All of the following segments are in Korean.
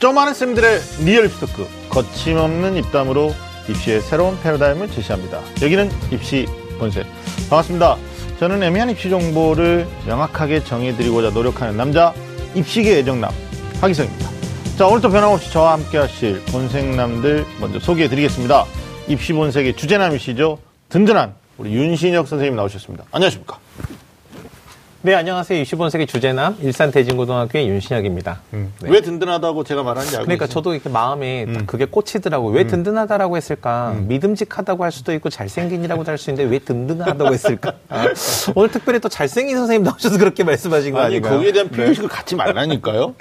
100점 하는 쌤들의 리얼 입시토크, 거침없는 입담으로 입시의 새로운 패러다임을 제시합니다. 여기는 입시 본색. 반갑습니다. 저는 애매한 입시 정보를 명확하게 정해드리고자 노력하는 남자, 입시계 애정남 하기성입니다. 자, 오늘도 변함없이 저와 함께 하실 본색남들 먼저 소개해드리겠습니다. 입시 본색의 주제남이시죠. 든든한 우리 윤신혁 선생님 나오셨습니다. 안녕하십니까? 네, 안녕하세요. 입시 본색의 주제남, 일산 대진고등학교의 윤신혁입니다. 네. 왜 든든하다고 제가 말하는지 알고 그러니까 있어요? 저도 이렇게 마음에 그게 꽂히더라고요. 왜 든든하다라고 했을까? 믿음직하다고 할 수도 있고 잘생긴이라고도 할 수 있는데 왜 든든하다고 했을까? 아, 오늘 특별히 또 잘생긴 선생님 나오셔서 그렇게 말씀하신 거 아닌가요? 아니, 거기에 대한 표현식을 갖지 말라니까요.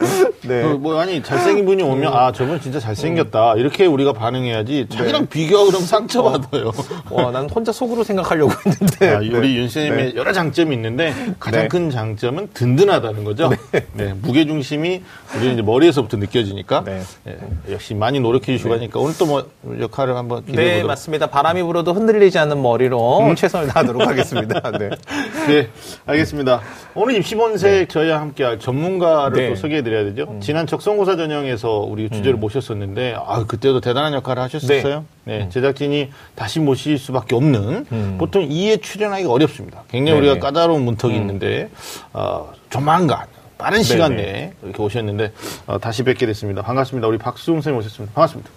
네. 아니 잘생긴 분이 오면 아, 저분 진짜 잘생겼다. 이렇게 우리가 반응해야지. 자기랑 비교하고 그러면 상처받아요. 와, 난 혼자 속으로 생각하려고 했는데. 아, 우리 윤 선생님의 여러 장점이 있는데 가장 큰 장점은 든든하다는 거죠. 네. 네, 무게중심이 우리 이제 머리에서부터 느껴지니까. 네. 네, 역시 많이 노력해 주시고 하니까 오늘 또 뭐 역할을 한번 기대해 보도록. 네, 맞습니다. 바람이 불어도 흔들리지 않는 머리로 최선을 다하도록 하겠습니다. 네. 네, 알겠습니다. 오늘 입시본색 저희와 함께할 전문가를 또 소개해 드려야 되죠. 지난 적성고사 전형에서 우리 주제를 모셨었는데 아, 그때도 대단한 역할을 하셨었어요. 네, 제작진이 다시 모실 수밖에 없는 보통 2회 출연하기가 어렵습니다. 굉장히 우리가 까다로운 문턱이 있는데 조만간 빠른 시간 내에 이렇게 오셨는데 다시 뵙게 됐습니다. 반갑습니다. 우리 박수홍 선생님 오셨습니다. 반갑습니다.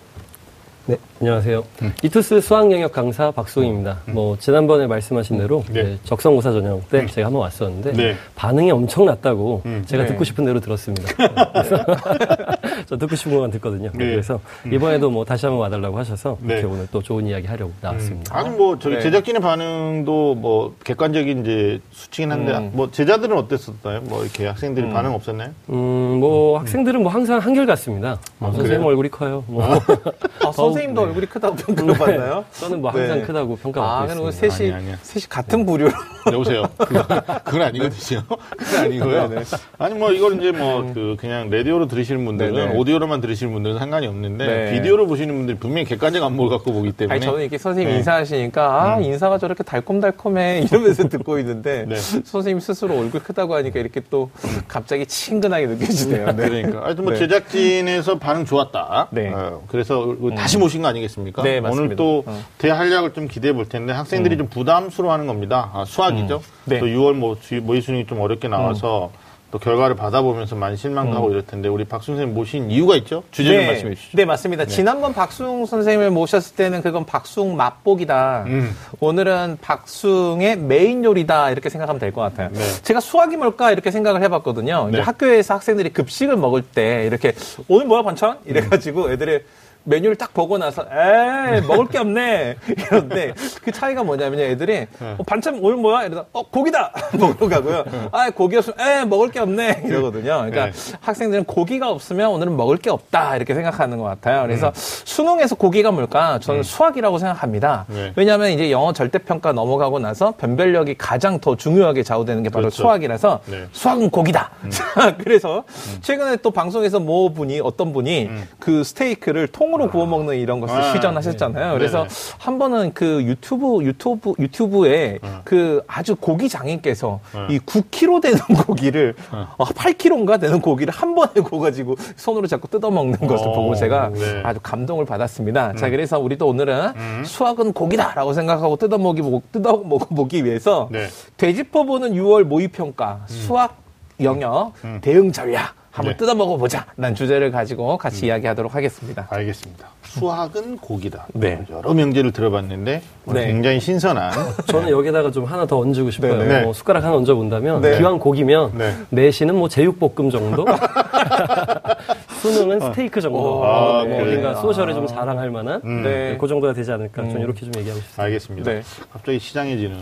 네, 안녕하세요. 이투스 수학 영역 강사 박수홍입니다. 뭐 지난번에 말씀하신 대로 적성고사 전형 때 제가 한번 왔었는데 반응이 엄청났다고 제가 듣고 싶은 대로 들었습니다. 저 듣고 싶은 것만 듣거든요. 그래서 이번에도 뭐 다시 한번 와달라고 하셔서 이렇게 오늘 또 좋은 이야기 하려고 나왔습니다. 아니 뭐 저기 제작진의 반응도 뭐 객관적인 이제 수치긴 한데 뭐 제자들은 어땠었나요? 뭐 이렇게 학생들이 반응 없었나요? 뭐 학생들은 뭐 항상 한결같습니다. 아, 선생님 얼굴이 커요. 뭐. 아, 선생님도 얼굴이 크다고 평가받나요? 저는 뭐 항상 크다고 평가받고 있습니다. 아, 그럼 셋이 같은 부류로. 여보세요. 그건 아니거든요. 그건 아니고요. 네. 아니, 뭐, 이걸 이제 뭐, 그냥 라디오로 들으시는 분들은, 오디오로만 들으시는 분들은 상관이 없는데, 비디오로 보시는 분들이 분명히 객관적 안목을 갖고 보기 때문에. 아니, 저는 이렇게 선생님 인사하시니까, 아, 인사가 저렇게 달콤달콤해. 이러면서 듣고 있는데, 선생님 스스로 얼굴 크다고 하니까 이렇게 또 갑자기 친근하게 느껴지네요. 네. 그러니까. 하여튼 뭐, 제작진에서 반응 좋았다. 네. 그래서 다시 모신 거 아니겠습니까? 네, 맞습니다. 오늘 또 대활약을 좀 기대해 볼 텐데, 학생들이 좀 부담스러워하는 겁니다. 아, 수학이죠. 또 6월 모의 수능이 좀 어렵게 나와서 또 결과를 받아보면서 많이 실망하고 이럴 텐데 우리 박수홍 선생님 모신 이유가 있죠? 주제를 말씀해 주시죠. 네, 맞습니다. 지난번 박수홍 선생님을 모셨을 때는 그건 박수홍 맛보기다. 오늘은 박수홍의 메인 요리다 이렇게 생각하면 될 것 같아요. 네. 제가 수학이 뭘까 이렇게 생각을 해봤거든요. 이제 학교에서 학생들이 급식을 먹을 때 이렇게 오늘 뭐야 반찬? 이래가지고 애들의 메뉴를 딱 보고 나서 먹을 게 없네 이런데 그 차이가 뭐냐면 애들이 반찬 오늘 뭐야? 이러다 고기다! 먹으러 가고요. 아, 고기 없으면 먹을 게 없네 이러거든요. 그러니까 학생들은 고기가 없으면 오늘은 먹을 게 없다 이렇게 생각하는 것 같아요. 그래서 수능에서 고기가 뭘까? 저는 수학이라고 생각합니다. 왜냐하면 이제 영어 절대평가 넘어가고 나서 변별력이 가장 더 중요하게 좌우되는 게 바로 수학이라서 수학은 고기다. 그래서 최근에 또 방송에서 모 분이 어떤 분이 그 스테이크를 통으로 구워 먹는 이런 것을 시전하셨잖아요. 그래서 한 번은 그 유튜브에 그 아주 고기 장인께서 이 9kg 되는 고기를 8kg인가 되는 고기를 한 번에 구워가지고 손으로 자꾸 뜯어 먹는 것을 보고 제가 아주 감동을 받았습니다. 자, 그래서 우리도 오늘은 수학은 고기다라고 생각하고 뜯어 먹어보기 위해서 되짚어보는 6월 모의평가 수학 영역 대응 전략. 한번 뜯어 먹어보자. 난 주제를 가지고 같이 이야기하도록 하겠습니다. 알겠습니다. 수학은 고기다. 네. 여러 명제를 들어봤는데 굉장히 신선한. 저는 여기다가 좀 하나 더 얹고 싶어요. 뭐 숟가락 하나 얹어본다면 기왕 고기면 내시는 뭐 제육볶음 정도? 수능은 스테이크 정도. 아, 그러니까 소셜에 좀 자랑할 만한 그 정도가 되지 않을까. 저는 이렇게 좀 얘기하고 싶습니다. 알겠습니다. 네. 갑자기 시장해지는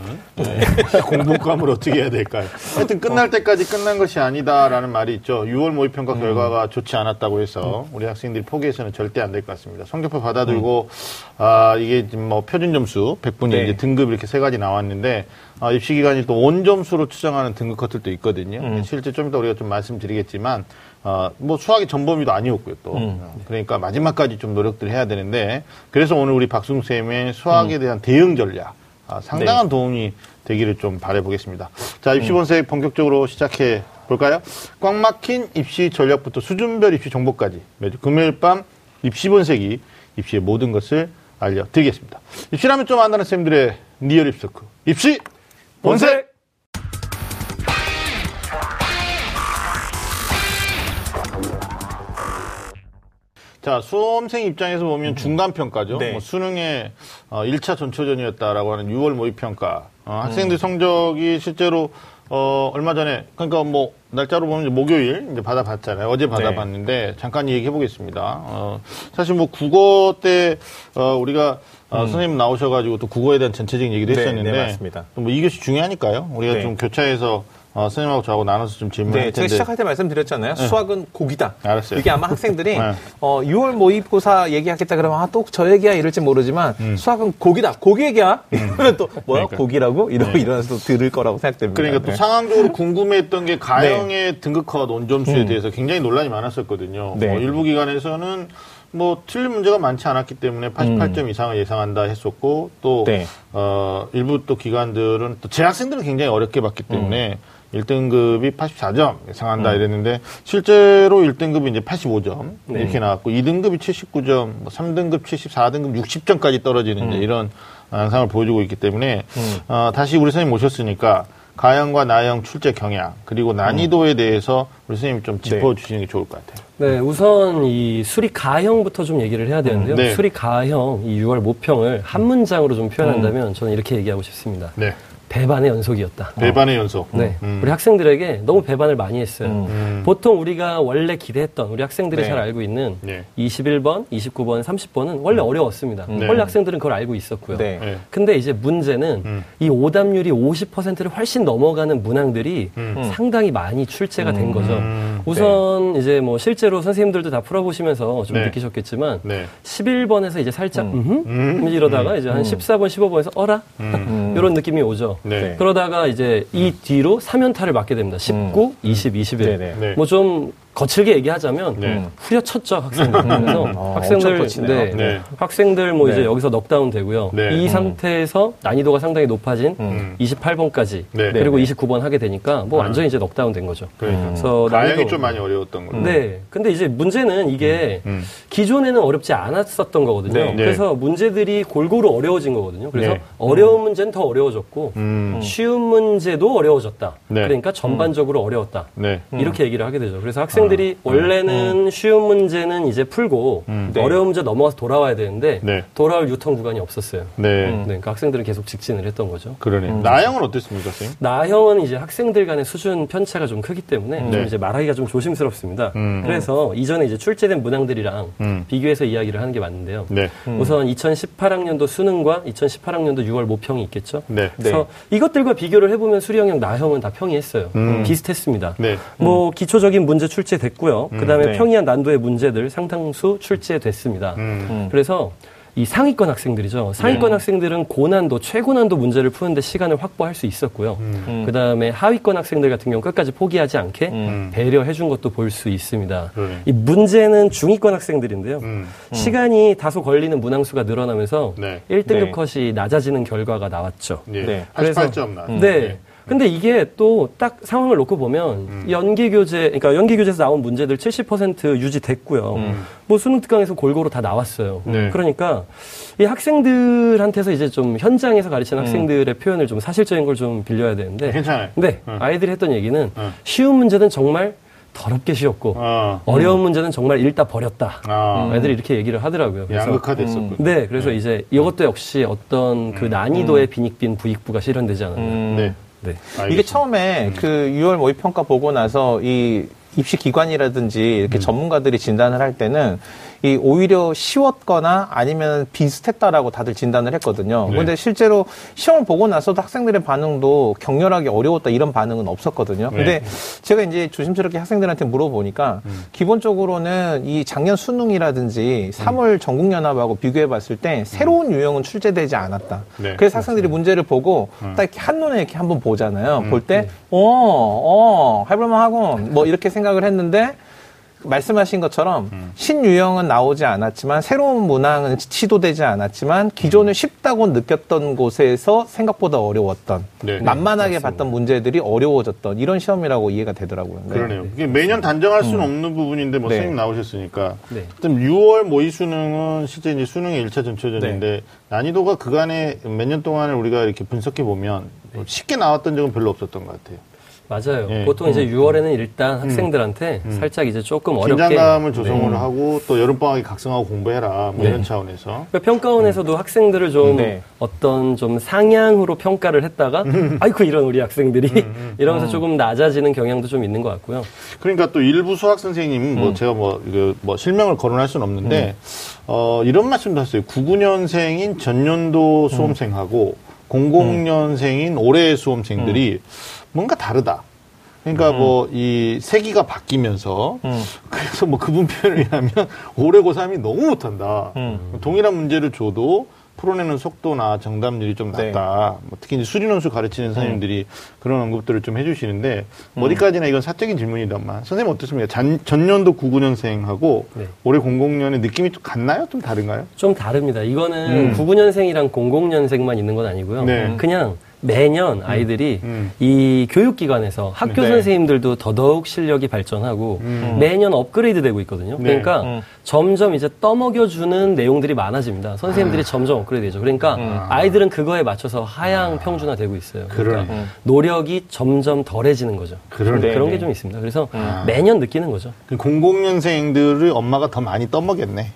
공복감을 어떻게 해야 될까요? 하여튼 끝날 때까지 끝난 것이 아니다라는 말이 있죠. 6월 모의평가 결과가 좋지 않았다고 해서 우리 학생들이 포기해서는 절대 안 될 것 같습니다. 성적표 받아들고 아, 이게 뭐 표준 점수 100분이 이제 등급 이렇게 세 가지 나왔는데 아, 입시기관이 또 온 점수로 추정하는 등급 커틀도 있거든요. 실제 좀 이따 우리가 좀 말씀드리겠지만 뭐 수학이 전범위도 아니었고요 또 그러니까 마지막까지 좀 노력들을 해야 되는데 그래서 오늘 우리 박수홍 쌤의 수학에 대한 대응 전략 상당한 도움이 되기를 좀 바라보겠습니다. 자, 입시본색 본격적으로 시작해 볼까요? 꽉 막힌 입시 전략부터 수준별 입시 정보까지 매주 금요일 밤 입시 본색이 입시의 모든 것을 알려드리겠습니다. 입시라면 좀 안다는 쌤들의 리얼 입시토크 입시 본색! 자, 수험생 입장에서 보면 중간평가죠. 네. 뭐 수능의 1차 전초전이었다라고 하는 6월 모의평가. 학생들 성적이 실제로 얼마 전에, 그러니까 뭐 날짜로 보면 이제 목요일 이제 받아봤잖아요. 어제 받아봤는데 네. 잠깐 얘기해보겠습니다. 사실 뭐 국어 때 우리가 선생님 나오셔가지고 또 국어에 대한 전체적인 얘기도 했었는데, 네, 맞습니다. 뭐 2교시 중요하니까요. 우리가 네. 좀 교차해서 선생님하고 저하고 나눠서 좀 질문을 네, 제가 시작할 때 말씀드렸잖아요. 네. 수학은 고기다. 알았어요. 이게 아마 학생들이 네. 6월 모의고사 얘기하겠다 그러면 아, 또 저 얘기야 이럴지 모르지만 수학은 고기다. 고기 얘기야? 이러면 또 뭐야? 그러니까. 고기라고? 이러면서 네. 들을 거라고 생각됩니다. 그러니까 또 네. 상황적으로 궁금해했던 게 가형의 네. 등급화와 논점수에 대해서 굉장히 논란이 많았었거든요. 네. 일부 기관에서는 뭐 틀린 문제가 많지 않았기 때문에 88점 이상을 예상한다 했었고 또 네. 일부 또 기관들은 또 재학생들은 굉장히 어렵게 봤기 때문에 1등급이 84점 예상한다 이랬는데 실제로 1등급이 이제 85점 이렇게 나왔고 2등급이 79점, 뭐 3등급 74등급 60점까지 떨어지는 이제 이런 양상을 보여주고 있기 때문에 다시 우리 선생님 모셨으니까 가형과 나형 출제 경향 그리고 난이도에 대해서 우리 선생님이 좀 짚어주시는 네. 게 좋을 것 같아요. 네, 우선 이 수리 가형부터 좀 얘기를 해야 되는데요. 네. 수리 가형 이 6월 모평을 한 문장으로 좀 표현한다면 저는 이렇게 얘기하고 싶습니다. 네. 배반의 연속이었다. 배반의 연속. 네. 우리 학생들에게 너무 배반을 많이 했어요. 보통 우리가 원래 기대했던 우리 학생들이 네. 잘 알고 있는 네. 21번, 29번, 30번은 원래 어려웠습니다. 네. 원래 학생들은 그걸 알고 있었고요. 네. 네. 근데 이제 문제는 이 오답률이 50%를 훨씬 넘어가는 문항들이 상당히 많이 출제가 된 거죠. 우선 네. 이제 뭐 실제로 선생님들도 다 풀어보시면서 좀 네. 느끼셨겠지만 네. 11번에서 이제 살짝 이러다가 이제 한 14번, 15번에서 어라? 이런 느낌이 오죠. 네. 그러다가 이제 이 뒤로 3연타를 맞게 됩니다. 19, 20, 21. 네. 뭐 좀 거칠게 얘기하자면 후려쳤죠, 학생들. 그래서 학생들, 네. 학생들 뭐 네. 이제 여기서 넉다운 되고요. 네. 이 상태에서 난이도가 상당히 높아진 28번까지 네. 그리고 29번 하게 되니까 뭐 완전히 이제 넉다운 된 거죠. 그래서 가형이 좀 많이 어려웠던 거죠. 네. 근데 이제 문제는 이게 기존에는 어렵지 않았었던 거거든요. 네. 그래서 문제들이 골고루 어려워진 거거든요. 그래서 네. 어려운 문제는 더 어려워졌고 쉬운 문제도 어려워졌다. 네. 그러니까 전반적으로 어려웠다. 네. 이렇게 얘기를 하게 되죠. 그래서 학생들이 원래는 쉬운 문제는 이제 풀고 어려운 문제 넘어가서 돌아와야 되는데 네. 돌아올 유통 구간이 없었어요. 네. 그러니까 학생들은 계속 직진을 했던 거죠. 그러네요. 나형은 어땠습니까, 선생님? 나형은 이제 학생들 간의 수준 편차가 좀 크기 때문에 좀 이제 말하기가 좀 조심스럽습니다. 그래서 이전에 이제 출제된 문항들이랑 비교해서 이야기를 하는 게 맞는데요. 네. 우선 2018학년도 수능과 2018학년도 6월 모평이 있겠죠. 네. 그래서 이것들과 비교를 해보면 수리형형, 나형은 다 평이했어요. 비슷했습니다. 네. 뭐 기초적인 문제 출제됐고요. 그다음에 네. 평이한 난도의 문제들 상당수 출제됐습니다. 그래서 이 상위권 학생들이죠. 상위권 학생들은 고난도, 최고난도 문제를 푸는데 시간을 확보할 수 있었고요. 그다음에 하위권 학생들 같은 경우 끝까지 포기하지 않게 배려해 준 것도 볼 수 있습니다. 이 문제는 중위권 학생들인데요. 시간이 다소 걸리는 문항수가 늘어나면서 네. 1등급 네. 컷이 낮아지는 결과가 나왔죠. 네. 네. 88점 나왔죠. 네. 근데 이게 또 딱 상황을 놓고 보면 연기교재에서 나온 문제들 70% 유지됐고요. 뭐 수능 특강에서 골고루 다 나왔어요. 네. 그러니까 이 학생들한테서 이제 좀 현장에서 가르치는 학생들의 표현을 좀 사실적인 걸 좀 빌려야 되는데. 괜찮아요. 네. 아이들이 했던 얘기는 쉬운 문제는 정말 더럽게 쉬웠고 어려운 문제는 정말 읽다 버렸다. 애들이 이렇게 얘기를 하더라고요. 그래서, 양극화됐었군요. 네, 그래서 이제 이것도 역시 어떤 그 난이도의 빈익빈 부익부가 실현되지 않았나. 네. 네. 이게 처음에 그 6월 모의평가 보고 나서 이 입시기관이라든지 이렇게 전문가들이 진단을 할 때는 이 오히려 쉬웠거나 아니면 비슷했다라고 다들 진단을 했거든요. 네. 근데 실제로 시험을 보고 나서도 학생들의 반응도 격렬하게 어려웠다 이런 반응은 없었거든요. 네. 근데 제가 이제 조심스럽게 학생들한테 물어보니까 기본적으로는 이 작년 수능이라든지 3월 전국연합하고 비교해 봤을 때 새로운 유형은 출제되지 않았다. 네. 그래서 학생들이 문제를 보고 딱 이렇게 한눈에 이렇게 한번 보잖아요. 볼 때, 해볼만 하고 뭐 이렇게 생각을 했는데 말씀하신 것처럼 신유형은 나오지 않았지만 새로운 문항은 시도되지 않았지만 기존에 쉽다고 느꼈던 곳에서 생각보다 어려웠던 만만하게 맞습니다. 봤던 문제들이 어려워졌던 이런 시험이라고 이해가 되더라고요. 네. 그러네요. 이게 매년 단정할 수는 없는 부분인데 뭐 선생님 나오셨으니까. 네. 6월 모의 수능은 실제 이제 수능의 1차 전초전인데 난이도가 그간에 몇 년 동안을 우리가 이렇게 분석해 보면 쉽게 나왔던 적은 별로 없었던 것 같아요. 맞아요. 예. 보통 이제 6월에는 일단 학생들한테 살짝 이제 조금 어렵게 긴장감을 조성을 하고 또 여름방학에 각성하고 공부해라 뭐 이런 차원에서 그러니까 평가원에서도 학생들을 좀 어떤 좀 상향으로 평가를 했다가 아이고 이런 우리 학생들이 이러면서 조금 낮아지는 경향도 좀 있는 것 같고요. 그러니까 또 일부 수학 선생님은 뭐 제가 뭐 실명을 거론할 수는 없는데 이런 말씀도 하셨어요. 99년생인 전년도 수험생하고 00년생인 올해의 수험생들이 뭔가 다르다. 그러니까 뭐 이 세기가 바뀌면서 그래서 뭐 그분 표현을 하면 올해 고3이 너무 못한다. 동일한 문제를 줘도 풀어내는 속도나 정답률이 좀 낮다. 뭐 특히 이제 수리논술 가르치는 선생님들이 그런 언급들을 좀 해주시는데 어디까지나 이건 사적인 질문이다만 선생님 어떻습니까? 전년도 99년생하고 올해 00년의 느낌이 좀 같나요? 좀 다른가요? 좀 다릅니다. 이거는 99년생이랑 00년생만 있는 건 아니고요. 네. 그냥 매년 아이들이 이 교육기관에서 학교 선생님들도 더더욱 실력이 발전하고 매년 업그레이드 되고 있거든요. 그러니까 점점 이제 떠먹여주는 내용들이 많아집니다. 선생님들이 점점 업그레이드 되죠. 그러니까 아이들은 그거에 맞춰서 하향 평준화되고 있어요. 그러니까 노력이 점점 덜해지는 거죠. 그런 게 좀 있습니다. 그래서 매년 느끼는 거죠. 00년생들을 엄마가 더 많이 떠먹였네.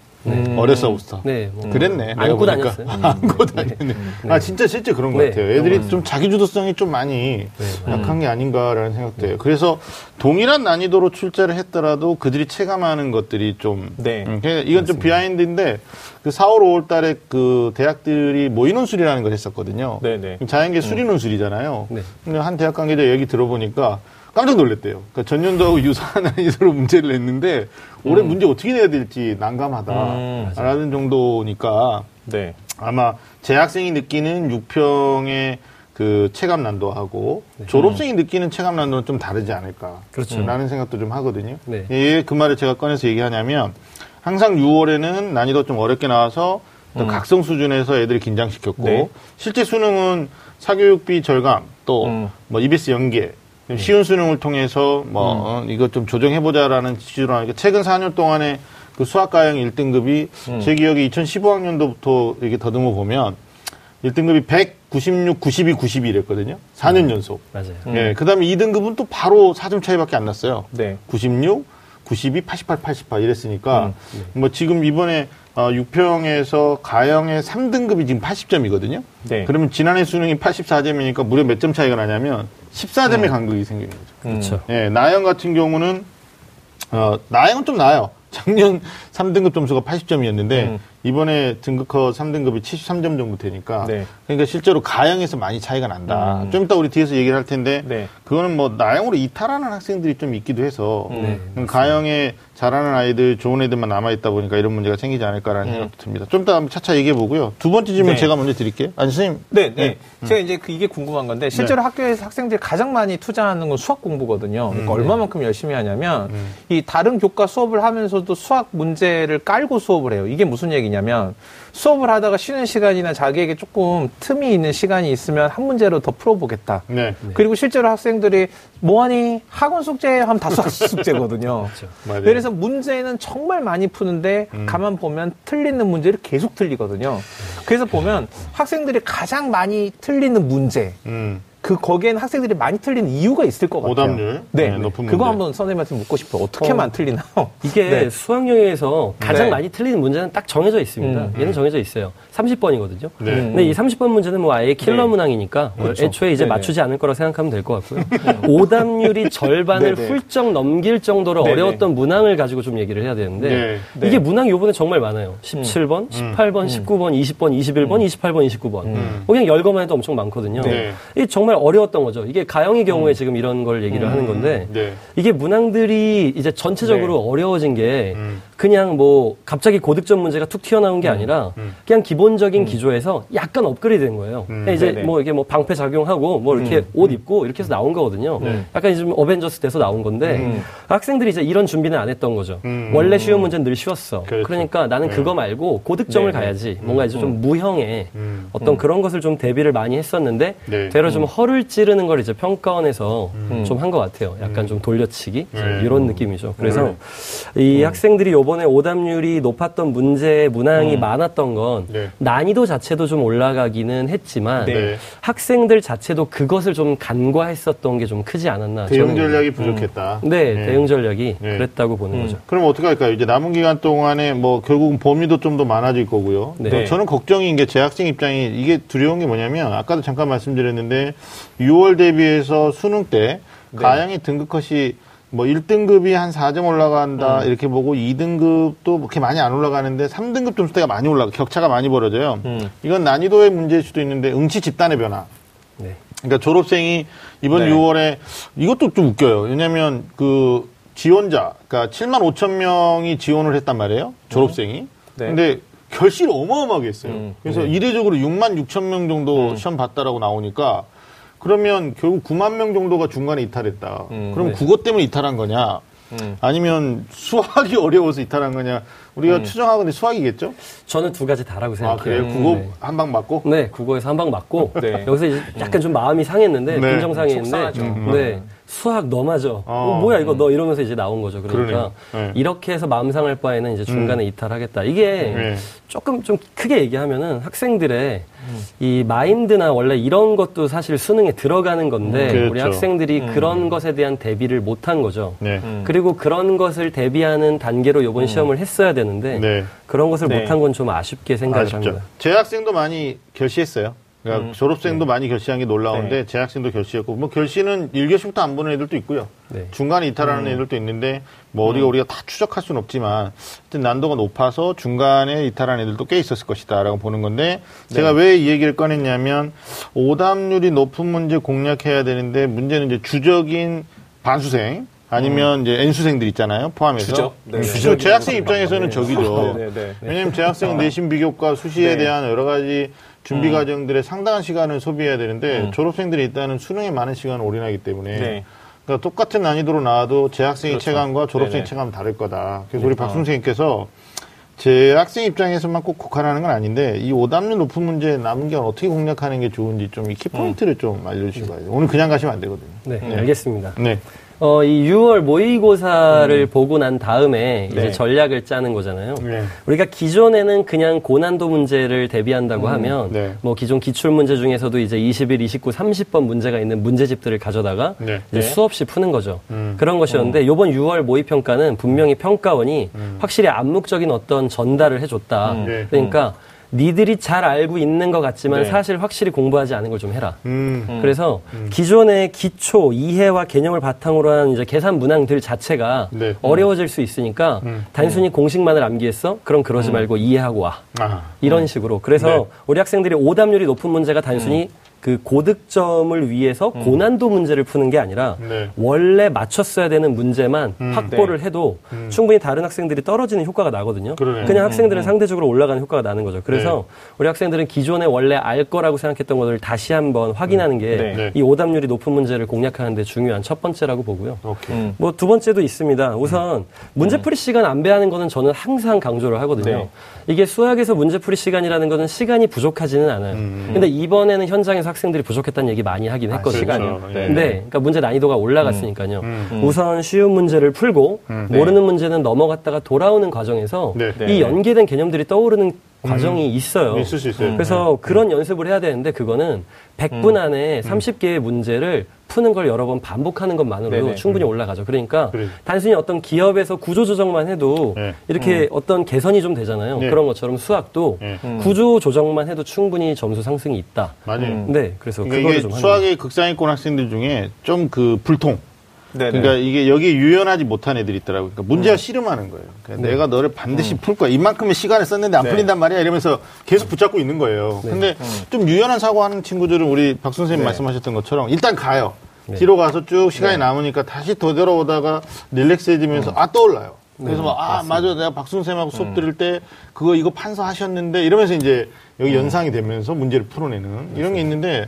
어려서부터. 네. 뭐 그랬네. 안고 다녔어요. 안고 다녔네. 아, 진짜 실제 그런 것 같아요. 애들이 좀 자기주도성이 좀 많이 약한 게 아닌가라는 생각도 해요. 그래서 동일한 난이도로 출제를 했더라도 그들이 체감하는 것들이 좀. 네. 이건 좀 비하인드인데, 그 4월, 5월 달에 그 대학들이 모의논술이라는 걸 했었거든요. 네네. 자연계 수리논술이잖아요. 근데 한 대학 관계자 얘기 들어보니까 깜짝 놀랐대요. 그러니까 전년도하고 유사한 난이도로 문제를 냈는데 올해 문제 어떻게 내야 될지 난감하다라는 정도니까 아마 재학생이 느끼는 6평의 그 체감 난도하고 졸업생이 느끼는 체감 난도는 좀 다르지 않을까라는 생각도 좀 하거든요. 예, 그 말을 제가 꺼내서 얘기하냐면 항상 6월에는 난이도 좀 어렵게 나와서 각성 수준에서 애들이 긴장시켰고 실제 수능은 사교육비 절감 또 뭐 EBS 연계 쉬운 수능을 통해서 뭐 이것 좀 조정해보자라는 취지로 하니까 최근 4년 동안에 그 수학가형 1등급이 제 기억에 2015학년도부터 이렇게 더듬어 보면 1등급이 196, 92, 92 이랬거든요. 4년 연속. 맞아요. 예, 그다음에 2등급은 또 바로 4점 차이밖에 안 났어요. 96, 92, 88, 88 이랬으니까 뭐 지금 이번에 6평에서 가형의 3등급이 지금 80점이거든요. 그러면 지난해 수능이 84점이니까 무려 몇 점 차이가 나냐면 14점의 간극이 생기는 거죠. 그렇죠. 예, 나영 같은 경우는 나영은 좀 나아요. 작년 3등급 점수가 80점이었는데 이번에 등급컷 3등급이 73점 정도 되니까 그러니까 실제로 가형에서 많이 차이가 난다. 좀 이따 우리 뒤에서 얘기를 할 텐데 그거는 뭐 나형으로 이탈하는 학생들이 좀 있기도 해서 가형에 잘하는 아이들, 좋은 애들만 남아있다 보니까 이런 문제가 생기지 않을까라는 생각도 듭니다. 좀 이따 차차 얘기해 보고요. 두 번째 질문 제가 먼저 드릴게요. 아니, 선생님. 제가 이제 이게 궁금한 건데 실제로 학교에서 학생들이 가장 많이 투자하는 건 수학 공부거든요. 그러니까 얼마만큼 열심히 하냐면 이 다른 교과 수업을 하면서도 수학 문제를 깔고 수업을 해요. 이게 무슨 얘기냐면 수업을 하다가 쉬는 시간이나 자기에게 조금 틈이 있는 시간이 있으면 한 문제로 더 풀어보겠다. 그리고 실제로 학생들이 뭐하니 학원 숙제 하면 다 수학 숙제거든요. 그래서 문제는 정말 많이 푸는데 가만 보면 틀리는 문제를 계속 틀리거든요. 그래서 보면 학생들이 가장 많이 틀리는 문제 거기에는 학생들이 많이 틀리는 이유가 있을 것 같아요. 오답률? 높은 그거 문제. 한번 선생님한테 묻고 싶어요. 어떻게만 틀리나요? 이게 수학 영역에서 가장 많이 틀리는 문제는 딱 정해져 있습니다. 얘는 정해져 있어요. 30번이거든요. 근데 이 30번 문제는 뭐 아예 킬러 문항이니까 애초에 이제 맞추지 않을 거라고 생각하면 될 것 같고요. 오답률이 절반을 훌쩍 넘길 정도로 어려웠던 문항을 가지고 좀 얘기를 해야 되는데 이게 문항이 요번에 정말 많아요. 17번, 18번, 19번, 20번, 21번, 28번, 29번. 그냥 10개만 해도 엄청 많거든요. 이게 정말 어려웠던 거죠. 이게 가형의 경우에 지금 이런 걸 얘기를 하는 건데 이게 문항들이 이제 전체적으로 어려워진 게 그냥 뭐 갑자기 고득점 문제가 툭 튀어나온 게 아니라 그냥 기본적인 기조에서 약간 업그레이드 된 거예요. 이제 네네. 뭐 이게 뭐 방패 작용하고 뭐 이렇게 옷 입고 이렇게 해서 나온 거거든요. 약간 이제 어벤져스 돼서 나온 건데 학생들이 이제 이런 준비는 안 했던 거죠. 원래 쉬운 문제는 늘 쉬웠어. 그렇죠. 그러니까 나는 그거 말고 고득점을 네네. 가야지. 뭔가 이제 좀 무형의 어떤 그런 것을 좀 대비를 많이 했었는데 네. 대로 좀 허를 찌르는 걸 이제 평가원에서 좀 한 것 같아요. 약간 좀 돌려치기 이런 느낌이죠. 그래서 이 학생들이 요번에 오답률이 높았던 문제의 문항이 많았던 건 네. 난이도 자체도 좀 올라가기는 했지만 네. 학생들 자체도 그것을 좀 간과했었던 게 좀 크지 않았나. 대응 전략이 부족했다. 네, 네. 대응 전략이 네. 그랬다고 보는 거죠. 그럼 어떻게 할까요? 이제 남은 기간 동안에 뭐 결국은 범위도 좀 더 많아질 거고요. 네. 네. 저는 걱정인 게 제 학생 입장이 이게 두려운 게 뭐냐면 아까도 잠깐 말씀드렸는데 6월 대비해서 수능 때 네. 가양이 등급 컷이 뭐 1등급이 한 4점 올라간다 이렇게 보고 2등급도 그렇게 많이 안 올라가는데 3등급 점수대가 많이 올라가 격차가 많이 벌어져요. 이건 난이도의 문제일 수도 있는데 응시 집단의 변화. 네. 그러니까 졸업생이 이번 네. 6월에 이것도 좀 웃겨요. 왜냐하면 그 지원자 그러니까 75,000명이 지원을 했단 말이에요. 졸업생이. 네. 근데 결실 어마어마하게 했어요. 그래서 이례적으로 66,000명 정도 시험 봤다라고 나오니까 그러면 결국 9만 명 정도가 중간에 이탈했다. 그럼 네. 국어 때문에 이탈한 거냐? 아니면 수학이 어려워서 이탈한 거냐? 우리가 추정하건대 수학이겠죠? 저는 두 가지 다라고 생각해요. 아, 그래요? 국어 네. 한 방 맞고? 네, 국어에서 한 방 맞고. 네. 여기서 이제 약간 좀 마음이 상했는데, 네. 긍정상했는데. 네. 수학 너 맞아. 뭐야 이거 너 이러면서 이제 나온 거죠. 그러니까 네. 이렇게 해서 마음 상할 바에는 이제 중간에 이탈하겠다. 이게 네. 조금 좀 크게 얘기하면은 학생들의 이 마인드나 원래 이런 것도 사실 수능에 들어가는 건데 그렇죠. 우리 학생들이 그런 것에 대한 대비를 못한 거죠. 네. 그리고 그런 것을 대비하는 단계로 이번 시험을 했어야 되는데 네. 그런 것을 네. 못한 건 좀 아쉽게 생각을 아쉽죠. 합니다. 제 학생도 많이 결시했어요. 그러니까 졸업생도 네. 많이 결시한 게 놀라운데 네. 재학생도 결시했고 뭐 결시는 1교시부터 안 보는 애들도 있고요. 네. 중간에 이탈하는 애들도 있는데 뭐 우리가 다 추적할 수는 없지만 하여튼 난도가 높아서 중간에 이탈한 애들도 꽤 있었을 것이다라고 보는 건데 네. 제가 왜 이 얘기를 꺼냈냐면 오답률이 높은 문제 공략해야 되는데 문제는 이제 주적인 반수생 아니면 이제 N수생들 있잖아요. 포함해서. 주적. 네. 주적. 재학생 입장에서는 적이죠. 네. 네. 네. 왜냐하면 재학생은 내신 비교과 수시에 네. 대한 여러 가지 준비 과정들의 상당한 시간을 소비해야 되는데 졸업생들이 일단은 수능에 많은 시간을 올인하기 때문에 네. 그러니까 똑같은 난이도로 나와도 재학생의 그렇죠. 체감과 졸업생의 체감은 다를 거다. 그래서 우리 박 선생님께서 재학생 입장에서만 꼭 국한하는 건 아닌데 이 오답률 높은 문제 남은 게 어떻게 공략하는 게 좋은지 좀 이 키포인트를 좀 알려주시기 바랍니다. 오늘 그냥 가시면 안 되거든요. 네, 네. 알겠습니다. 네. 이 6월 모의고사를 보고 난 다음에 네. 이제 전략을 짜는 거잖아요. 네. 우리가 기존에는 그냥 고난도 문제를 대비한다고 하면 네. 뭐 기존 기출 문제 중에서도 이제 21, 29, 30번 문제가 있는 문제집들을 가져다가 네. 이제 네. 수없이 푸는 거죠. 그런 것이었는데 이번 6월 모의평가는 분명히 평가원이 확실히 암묵적인 어떤 전달을 해줬다. 네. 그러니까 니들이 잘 알고 있는 것 같지만 네. 사실 확실히 공부하지 않은 걸 좀 해라. 그래서 기존의 기초, 이해와 개념을 바탕으로 한 이제 계산 문항들 자체가 네. 어려워질 수 있으니까 단순히 공식만을 암기했어? 그럼 그러지 말고 이해하고 와. 이런 식으로. 그래서 네. 우리 학생들이 오답률이 높은 문제가 단순히 그 고득점을 위해서 고난도 문제를 푸는 게 아니라 네. 원래 맞췄어야 되는 문제만 확보를 네. 해도 충분히 다른 학생들이 떨어지는 효과가 나거든요. 그러네. 그냥 학생들은 상대적으로 올라가는 효과가 나는 거죠. 그래서 네. 우리 학생들은 기존에 원래 알 거라고 생각했던 것을 다시 한번 확인하는 게 이 네. 오답률이 높은 문제를 공략하는 데 중요한 첫 번째라고 보고요. 뭐 두 번째도 있습니다. 우선 문제풀이 시간 안배하는 거는 저는 항상 강조를 하거든요. 네. 이게 수학에서 문제풀이 시간이라는 거는 시간이 부족하지는 않아요. 근데 이번에는 현장에서 학생들이 부족했다는 얘기 많이 하긴 했거든요. 그렇죠. 네. 네. 그러니까 문제 난이도가 올라갔으니까요. 우선 쉬운 문제를 풀고 모르는 네. 문제는 넘어갔다가 돌아오는 과정에서 네. 이 연계된 개념들이 떠오르는 과정이 있어요. 있을 수 있어요. 그래서 그런 연습을 해야 되는데 그거는 100분 안에 30개의 문제를 푸는 걸 여러 번 반복하는 것만으로도 네네. 충분히 올라가죠. 그러니까 단순히 어떤 기업에서 구조조정만 해도 네. 이렇게 어떤 개선이 좀 되잖아요. 네. 그런 것처럼 수학도 네. 구조조정만 해도 충분히 점수 상승이 있다. 맞아요. 네, 그래서 그러니까 그거를 좀 수학의 극상위권 학생들 중에 좀 그 불통. 네네. 그러니까 이게 여기 유연하지 못한 애들이 있더라고요. 그러니까 문제가 씨름하는 거예요. 그러니까 내가 너를 반드시 풀 거야. 이만큼의 시간을 썼는데 안 풀린단 말이야. 이러면서 계속 붙잡고 있는 거예요. 네. 근데 좀 유연한 사고하는 친구들은 우리 박 선생님 네. 말씀하셨던 것처럼 일단 가요. 뒤로 가서 쭉 시간이 남으니까 다시 되돌아오다가 릴렉스해지면서 떠올라요. 그래서 막, 아, 맞아. 내가 박수홍 쌤하고 수업 들을 때 그거 이거 판서하셨는데 이러면서 이제 여기 연상이 되면서 문제를 풀어내는 이런 게 있는데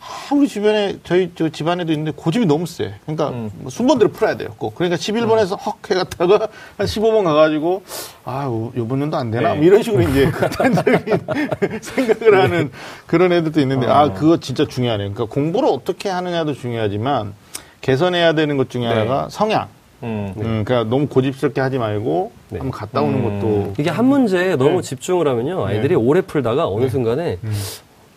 아, 우리 주변에 저희 저 집안에도 있는데 고집이 너무 세. 그러니까 뭐 순번대로 풀어야 돼요. 꼭. 그러니까 11번에서 헉 해갔다가 한 15번 가가지고 아, 요번년도 안 되나? 네. 뭐 이런 식으로 이제 극단적인 생각을 하는 그런 애들도 있는데 아, 그거 진짜 중요하네요. 그러니까 공부를 어떻게 하느냐도 중요하지만 개선해야 되는 것 중에 하나가 성향. 그러니까 너무 고집스럽게 하지 말고 한번 갔다 오는 것도 이게 한 문제에 너무 집중을 하면요 아이들이 오래 풀다가 어느 순간에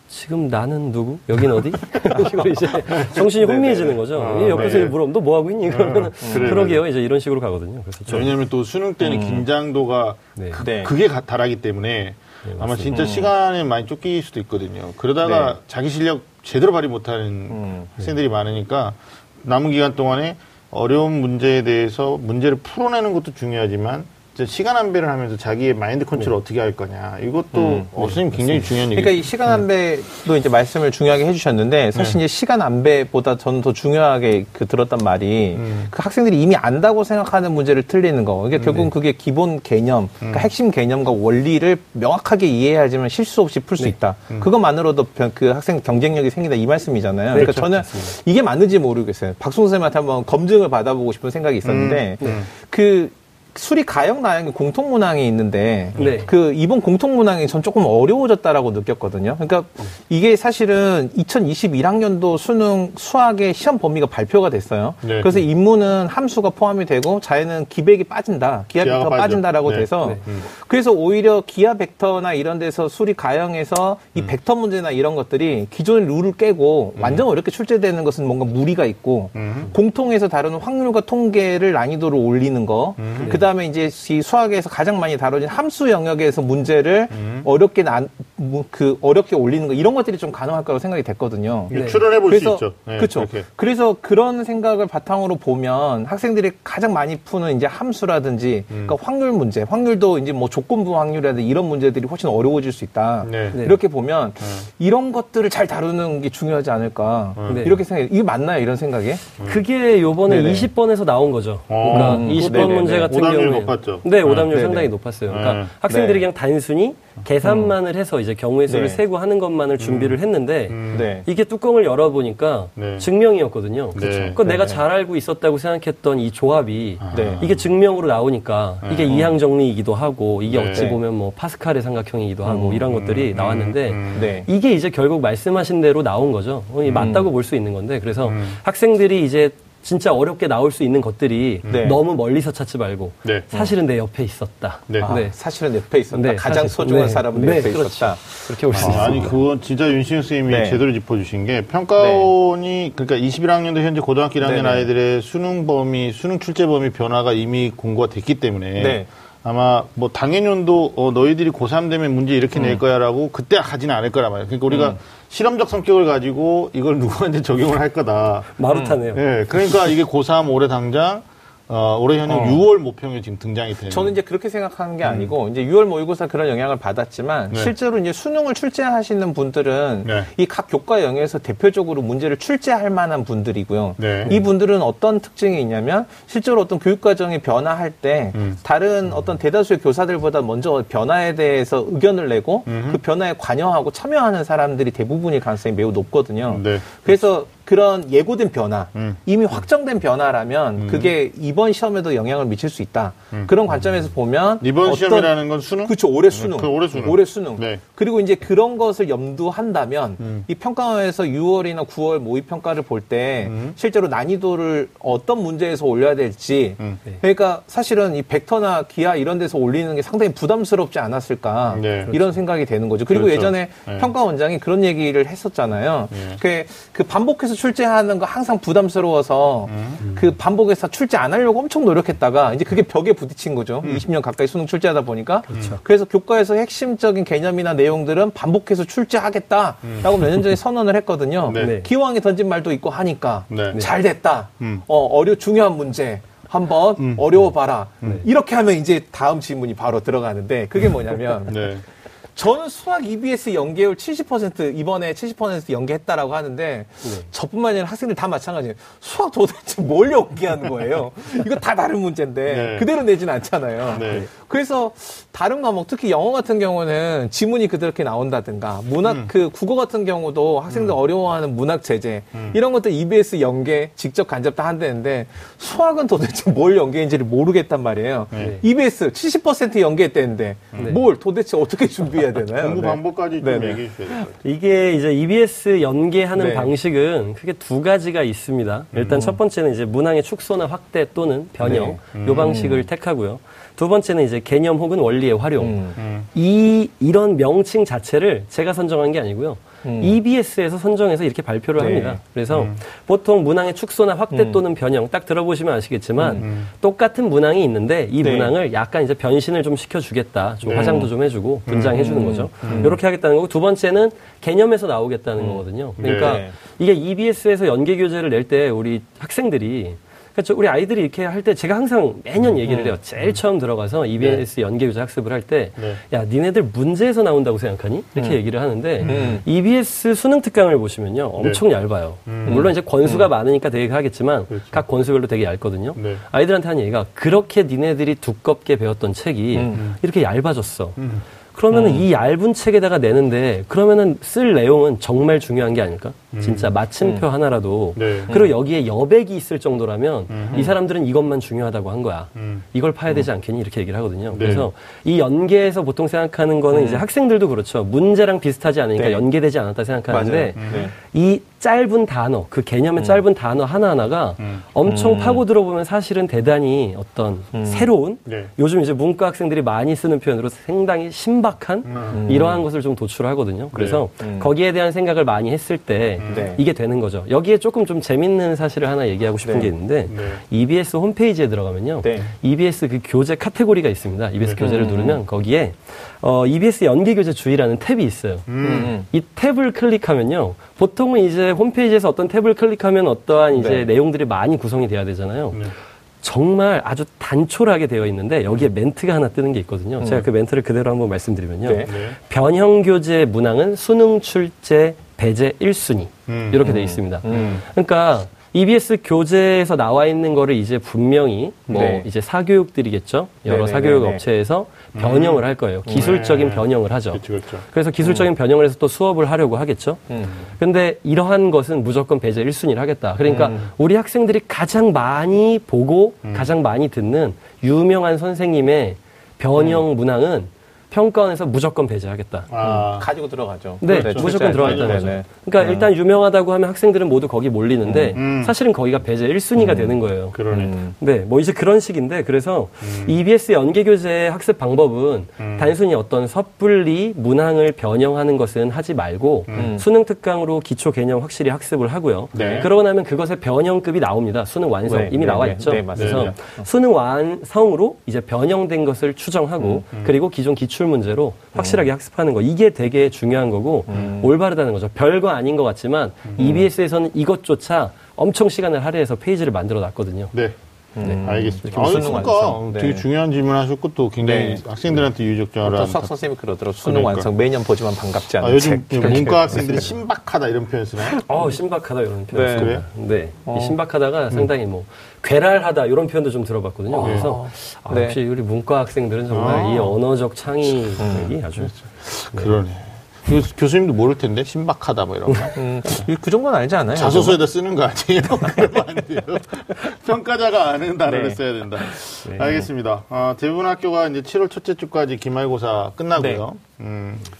지금 나는 누구? 여긴 어디? 이걸 이제 정신이 혼미해지는 거죠. 아, 옆에서 물어보면 너 뭐 하고 있니? 그러면 그러게요. 이제 이런 식으로 가거든요. 그래서 왜냐하면 또 수능 때는 긴장도가 그게 다르기 때문에 아마 진짜 시간에 많이 쫓길 수도 있거든요. 그러다가 자기 실력 제대로 발휘 못하는 학생들이 많으니까 남은 기간 동안에 어려운 문제에 대해서 문제를 풀어내는 것도 중요하지만 시간 안배를 하면서 자기의 마인드 컨트롤 어떻게 할 거냐 이것도 선생님 굉장히 중요한 얘기죠. 그러니까 이 시간 안배도 이제 말씀을 중요하게 해주셨는데 사실 이제 시간 안배보다 저는 더 중요하게 들었단 말이 그 학생들이 이미 안다고 생각하는 문제를 틀리는 거. 그러니까 결국은 그게 기본 개념, 그러니까 핵심 개념과 원리를 명확하게 이해해야지만 실수 없이 풀 수 있다. 그것만으로도 그 학생 경쟁력이 생긴다 이 말씀이잖아요. 그러니까 그렇죠. 저는 맞습니다. 이게 맞는지 모르겠어요. 박수홍 선생님한테 한번 검증을 받아보고 싶은 생각이 있었는데 그 수리 가형 나형이 공통문항이 있는데 그 이번 공통문항이 전 조금 어려워졌다라고 느꼈거든요. 그러니까 이게 사실은 2021학년도 수능 수학의 시험 범위가 발표가 됐어요. 네. 그래서 인문은 함수가 포함이 되고 자연은 기백이 빠진다. 기하 벡터가 빠진다라고 돼서 그래서 오히려 기하 벡터나 이런 데서 수리 가형에서 이 벡터 문제나 이런 것들이 기존의 룰을 깨고 완전 어렵게 출제되는 것은 뭔가 무리가 있고 공통에서 다루는 확률과 통계를 난이도를 올리는 거 그다음에 이제 수학에서 가장 많이 다뤄진 함수 영역에서 문제를 어렵게 올리는 거 이런 것들이 좀 가능할 거라고 생각이 됐거든요. 유출을 해볼 수 있죠. 네, 그렇죠. 그래서 그런 생각을 바탕으로 보면 학생들이 가장 많이 푸는 이제 함수라든지 그러니까 확률 문제, 확률도 이제 뭐 조건부 확률이라든지 이런 문제들이 훨씬 어려워질 수 있다. 이렇게 보면 이런 것들을 잘 다루는 게 중요하지 않을까 이렇게 생각해요. 이게 맞나요? 이런 생각에? 그게 요번에 20번에서 나온 거죠. 그러니까 20번 문제 같은 오답률 높았죠. 네, 오답률 상당히 높았어요. 그러니까 학생들이 그냥 단순히 계산만을 해서 이제 경우의 수를 세고 하는 것만을 준비를 했는데 이게 뚜껑을 열어보니까 증명이었거든요. 그러니까 내가 잘 알고 있었다고 생각했던 이 조합이 이게 증명으로 나오니까 이게 이항 정리이기도 하고 이게 어찌 보면 뭐 파스칼의 삼각형이기도 하고 이런 것들이 나왔는데 이게 이제 결국 말씀하신 대로 나온 거죠. 맞다고 볼 수 있는 건데 그래서 학생들이 이제 진짜 어렵게 나올 수 있는 것들이 너무 멀리서 찾지 말고 사실은 내 옆에 있었다. 사실은 옆에 있었다. 가장 소중한 사람은 내 옆에 있었다. 그렇게 볼 수 있습니다. 아니 그건 진짜 윤신혁 선생님이 제대로 짚어주신 게 평가원이 그러니까 21학년도 현재 고등학교 1학년 아이들의 수능 범위, 수능 출제 범위 변화가 이미 공고가 됐기 때문에 아마 뭐 당해년도 너희들이 고3 되면 문제 이렇게 낼 거야라고 그때 하지는 않을 거란 말이에요. 그러니까 우리가 실험적 성격을 가지고 이걸 누구한테 적용을 할 거다. 마루타네요. 네, 그러니까 이게 고3 올해 당장 올해 현역 6월 모평이 지금 등장이 되는. 저는 이제 그렇게 생각하는 게 아니고 이제 6월 모의고사 그런 영향을 받았지만 실제로 이제 수능을 출제하시는 분들은 이 각 교과 영역에서 대표적으로 문제를 출제할 만한 분들이고요. 이 분들은 어떤 특징이 있냐면 실제로 어떤 교육과정이 변화할 때 다른 어떤 대다수의 교사들보다 먼저 변화에 대해서 의견을 내고 그 변화에 관여하고 참여하는 사람들이 대부분일 가능성이 매우 높거든요. 그래서 그런 예고된 변화, 이미 확정된 변화라면 그게 이번 시험에도 영향을 미칠 수 있다. 그런 관점에서 보면 이번 시험이라는 건 수능? 그렇죠. 올해 수능. 올해 수능. 그리고 이제 그런 것을 염두한다면 이 평가원에서 6월이나 9월 모의평가를 볼 때 실제로 난이도를 어떤 문제에서 올려야 될지 그러니까 사실은 이 벡터나 기하 이런 데서 올리는 게 상당히 부담스럽지 않았을까 이런 생각이 되는 거죠. 그리고 예전에 평가원장이 그런 얘기를 했었잖아요. 그 반복해서 출제하는 거 항상 부담스러워서 그 반복해서 출제 안 하려고 엄청 노력했다가 이제 그게 벽에 부딪힌 거죠. 20년 가까이 수능 출제하다 보니까. 그래서 교과에서 핵심적인 개념이나 내용들은 반복해서 출제하겠다라고 몇 년 전에 선언을 했거든요. 기왕에 던진 말도 있고 하니까 잘 됐다. 중요한 문제. 한번 어려워봐라. 이렇게 하면 이제 다음 질문이 바로 들어가는데 그게 뭐냐면 저는 수학 EBS 연계율 70% 이번에 70% 연계했다라고 하는데 네. 저뿐만 아니라 학생들 다 마찬가지예요. 수학 도대체 뭘 연계하는 거예요? 이거 다 다른 문제인데 네. 그대로 내진 않잖아요. 네. 그래서 다른 과목 특히 영어 같은 경우는 지문이 그렇게 나온다든가 문학 그 국어 같은 경우도 학생들 어려워하는 문학 제재 이런 것들 EBS 연계 직접 간접 다 한다는데 수학은 도대체 뭘 연계인지를 모르겠단 말이에요. 네. EBS 70% 연계했다는데 뭘 도대체 어떻게 준비해? 되나요? 공부 방법까지 네. 좀 얘기해 주셔야 될 것 같아요. 이게 이제 EBS 연계하는 네. 방식은 크게 두 가지가 있습니다. 일단 첫 번째는 이제 문항의 축소나 확대 또는 변형, 네. 요 방식을 택하고요. 두 번째는 이제 개념 혹은 원리의 활용. 이런 명칭 자체를 제가 선정한 게 아니고요. EBS에서 선정해서 이렇게 발표를 네. 합니다. 그래서 보통 문항의 축소나 확대 또는 변형 딱 들어보시면 아시겠지만 똑같은 문항이 있는데 이 네. 문항을 약간 이제 변신을 좀 시켜주겠다. 좀 네. 화장도 좀 해주고 분장해주는 거죠. 이렇게 하겠다는 거고 두 번째는 개념에서 나오겠다는 거거든요. 그러니까 네. 이게 EBS에서 연계 교재를 낼 때 우리 학생들이 그렇죠. 우리 아이들이 이렇게 할 때 제가 항상 매년 얘기를 해요. 제일 처음 들어가서 EBS 네. 연계교재 학습을 할 때 야, 니네들 문제에서 나온다고 생각하니? 이렇게 얘기를 하는데 EBS 수능 특강을 보시면요. 엄청 네. 얇아요. 물론 이제 권수가 많으니까 되게 하겠지만 그렇죠. 각 권수별로 되게 얇거든요. 네. 아이들한테 한 얘기가 그렇게 니네들이 두껍게 배웠던 책이 이렇게 얇아졌어. 그러면은 이 얇은 책에다가 내는데 그러면은 쓸 내용은 정말 중요한 게 아닐까? 진짜 마침표 하나라도 네. 그리고 여기에 여백이 있을 정도라면 이 사람들은 이것만 중요하다고 한 거야. 이걸 파야 되지 않겠니? 이렇게 얘기를 하거든요. 네. 그래서 이 연계에서 보통 생각하는 거는 이제 학생들도 그렇죠. 문제랑 비슷하지 않으니까 네. 연계되지 않았다 생각하는데 이 짧은 단어, 그 개념의 짧은 단어 하나하나가 엄청 파고들어보면 사실은 대단히 어떤 새로운 네. 요즘 이제 문과 학생들이 많이 쓰는 표현으로 상당히 신박한 이러한 것을 좀 도출하거든요. 그래서 네. 거기에 대한 생각을 많이 했을 때 네. 이게 되는 거죠. 여기에 조금 좀 재밌는 사실을 하나 얘기하고 싶은 네. 게 있는데 네. EBS 홈페이지에 들어가면요. 네. EBS 그 교재 카테고리가 있습니다. EBS 네. 교재를 누르면 거기에 EBS 연계교재 주의라는 탭이 있어요. 이 탭을 클릭하면요. 보통은 이제 홈페이지에서 어떤 탭을 클릭하면 어떠한 이제 네. 내용들이 많이 구성이 돼야 되잖아요. 네. 정말 아주 단촐하게 되어 있는데 여기에 멘트가 하나 뜨는 게 있거든요. 제가 그 멘트를 그대로 한번 말씀드리면요. 네. 네. 변형교재 문항은 수능 출제 배제 1순위 이렇게 돼 있습니다. 그러니까 EBS 교재에서 나와 있는 거를 이제 분명히 뭐 네. 이제 사교육들이겠죠. 여러 네네네네. 사교육 업체에서 변형을 할 거예요. 기술적인 네. 변형을 하죠. 그쵸, 그쵸. 그래서 기술적인 변형을 해서 또 수업을 하려고 하겠죠. 근데 이러한 것은 무조건 배제 1순위를 하겠다. 그러니까 우리 학생들이 가장 많이 보고 가장 많이 듣는 유명한 선생님의 변형 문항은 평가원에서 무조건 배제하겠다. 아, 가지고 들어가죠. 네, 그렇죠. 무조건 들어가겠다는 거죠. 네네. 그러니까 일단 유명하다고 하면 학생들은 모두 거기 몰리는데 사실은 거기가 배제 1순위가 되는 거예요. 그러네. 네, 뭐 이제 그런 식인데 그래서 EBS 연계교재의 학습 방법은 단순히 어떤 섣불리 문항을 변형하는 것은 하지 말고 수능 특강으로 기초 개념 확실히 학습을 하고요. 네. 그러고 나면 그것의 변형급이 나옵니다. 수능 완성 네, 이미 네, 나와 네, 있죠. 네, 맞습니다. 그래서 수능 완성으로 이제 변형된 것을 추정하고 그리고 기존 기초 문제로 확실하게 학습하는 거 이게 되게 중요한 거고 올바르다는 거죠. 별거 아닌 것 같지만 EBS에서는 이것조차 엄청 시간을 할애해서 페이지를 만들어 놨거든요. 네, 네. 알겠습니다. 아니, 그러니까 되게 중요한 질문하셨고 또 굉장히 네. 학생들한테 유적절한 수학 선생님이 그러더라고. 수능 그러니까. 완성 매년 보지만 반갑지 않은 책. 요즘 문과 학생들이 신박하다 이런 표현 쓰나요? 신박하다 이런 표현 네. 쓰나요? 네, 이 신박하다가 상당히 뭐 괴랄하다 이런 표현도 좀 들어봤거든요. 그래서 네. 역시 우리 문과 학생들은 정말 이 언어적 창의력이 아주 그러네. 교수님도 모를 텐데 신박하다 뭐 이런 거. 그 정도는 알지 않아요? 자소서에다 쓰는 거 아니에요? 그러면 안 돼요. 평가자가 아는 단어를 네. 써야 된다. 네. 알겠습니다. 대부분 학교가 이제 7월 첫째 주까지 기말고사 끝나고요. 네.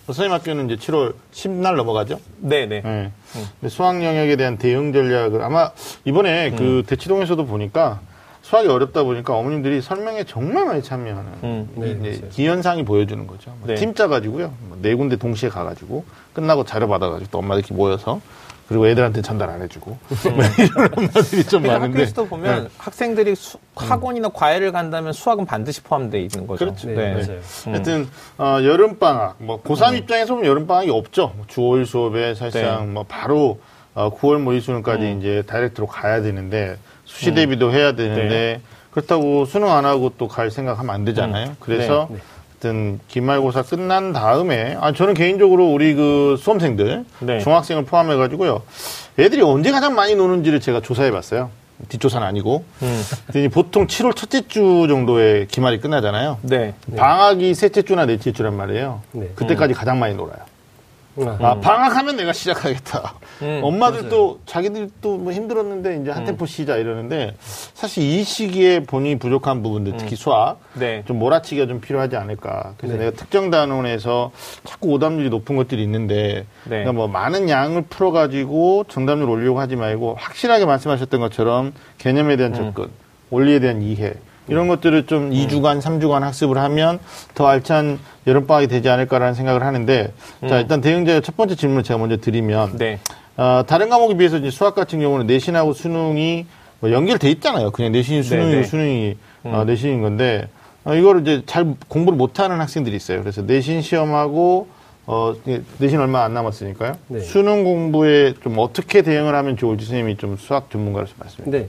선생님 학교는 이제 7월 10날 넘어가죠? 네네. 네. 수학 영역에 대한 대응 전략을 아마 이번에 그 대치동에서도 보니까 수학이 어렵다 보니까 어머님들이 설명에 정말 많이 참여하는 네, 기현상이 보여주는 거죠. 네. 팀 짜가지고요. 네 군데 동시에 가가지고 끝나고 자료 받아가지고 또 엄마들끼리 모여서 그리고 애들한테 전달 안 해주고 이런 엄마들이 좀 많은데 학교에서도 보면 네. 학생들이 학원이나 과외를 간다면 수학은 반드시 포함되어 있는 거죠. 그렇죠. 네. 네. 맞아요. 하여튼 여름방학 뭐 고3 입장에서 보면 여름방학이 없죠. 주 5일 수업에 사실상 네. 뭐 바로 9월 모의수능까지 이제 다이렉트로 가야 되는데 수시 대비도 해야 되는데 네. 그렇다고 수능 안 하고 또 갈 생각하면 안 되잖아요. 그래서 네. 어쨌든 기말고사 끝난 다음에 저는 개인적으로 우리 그 수험생들 네. 중학생을 포함해가지고요 애들이 언제 가장 많이 노는지를 제가 조사해봤어요. 뒷조사는 아니고 보통 7월 첫째 주 정도에 기말이 끝나잖아요. 네. 방학이 셋째 주나 넷째 주란 말이에요. 네. 그때까지 가장 많이 놀아요. 방학하면 내가 시작하겠다. 엄마들도 맞아요. 자기들도 뭐 힘들었는데 이제 한 템포 쉬자 이러는데 사실 이 시기에 본인이 부족한 부분들 특히 수학 네. 좀 몰아치기가 좀 필요하지 않을까. 그래서 네. 내가 특정 단원에서 자꾸 오답률이 높은 것들이 있는데 네. 그러니까 뭐 많은 양을 풀어가지고 정답률 올리려고 하지 말고 확실하게 말씀하셨던 것처럼 개념에 대한 접근, 원리에 대한 이해 이런 것들을 좀 2주간, 3주간 학습을 하면 더 알찬 여름방학이 되지 않을까라는 생각을 하는데, 자, 일단 대응자의 첫 번째 질문을 제가 먼저 드리면, 네. 다른 과목에 비해서 이제 수학 같은 경우는 내신하고 수능이 뭐 연결돼 있잖아요. 그냥 내신, 수능이고 네네. 수능이 내신인 건데, 이거를 이제 잘 공부를 못하는 학생들이 있어요. 그래서 내신 시험하고, 내신 얼마 안 남았으니까요. 네. 수능 공부에 좀 어떻게 대응을 하면 좋을지 선생님이 좀 수학 전문가로서 말씀해 주세요. 네.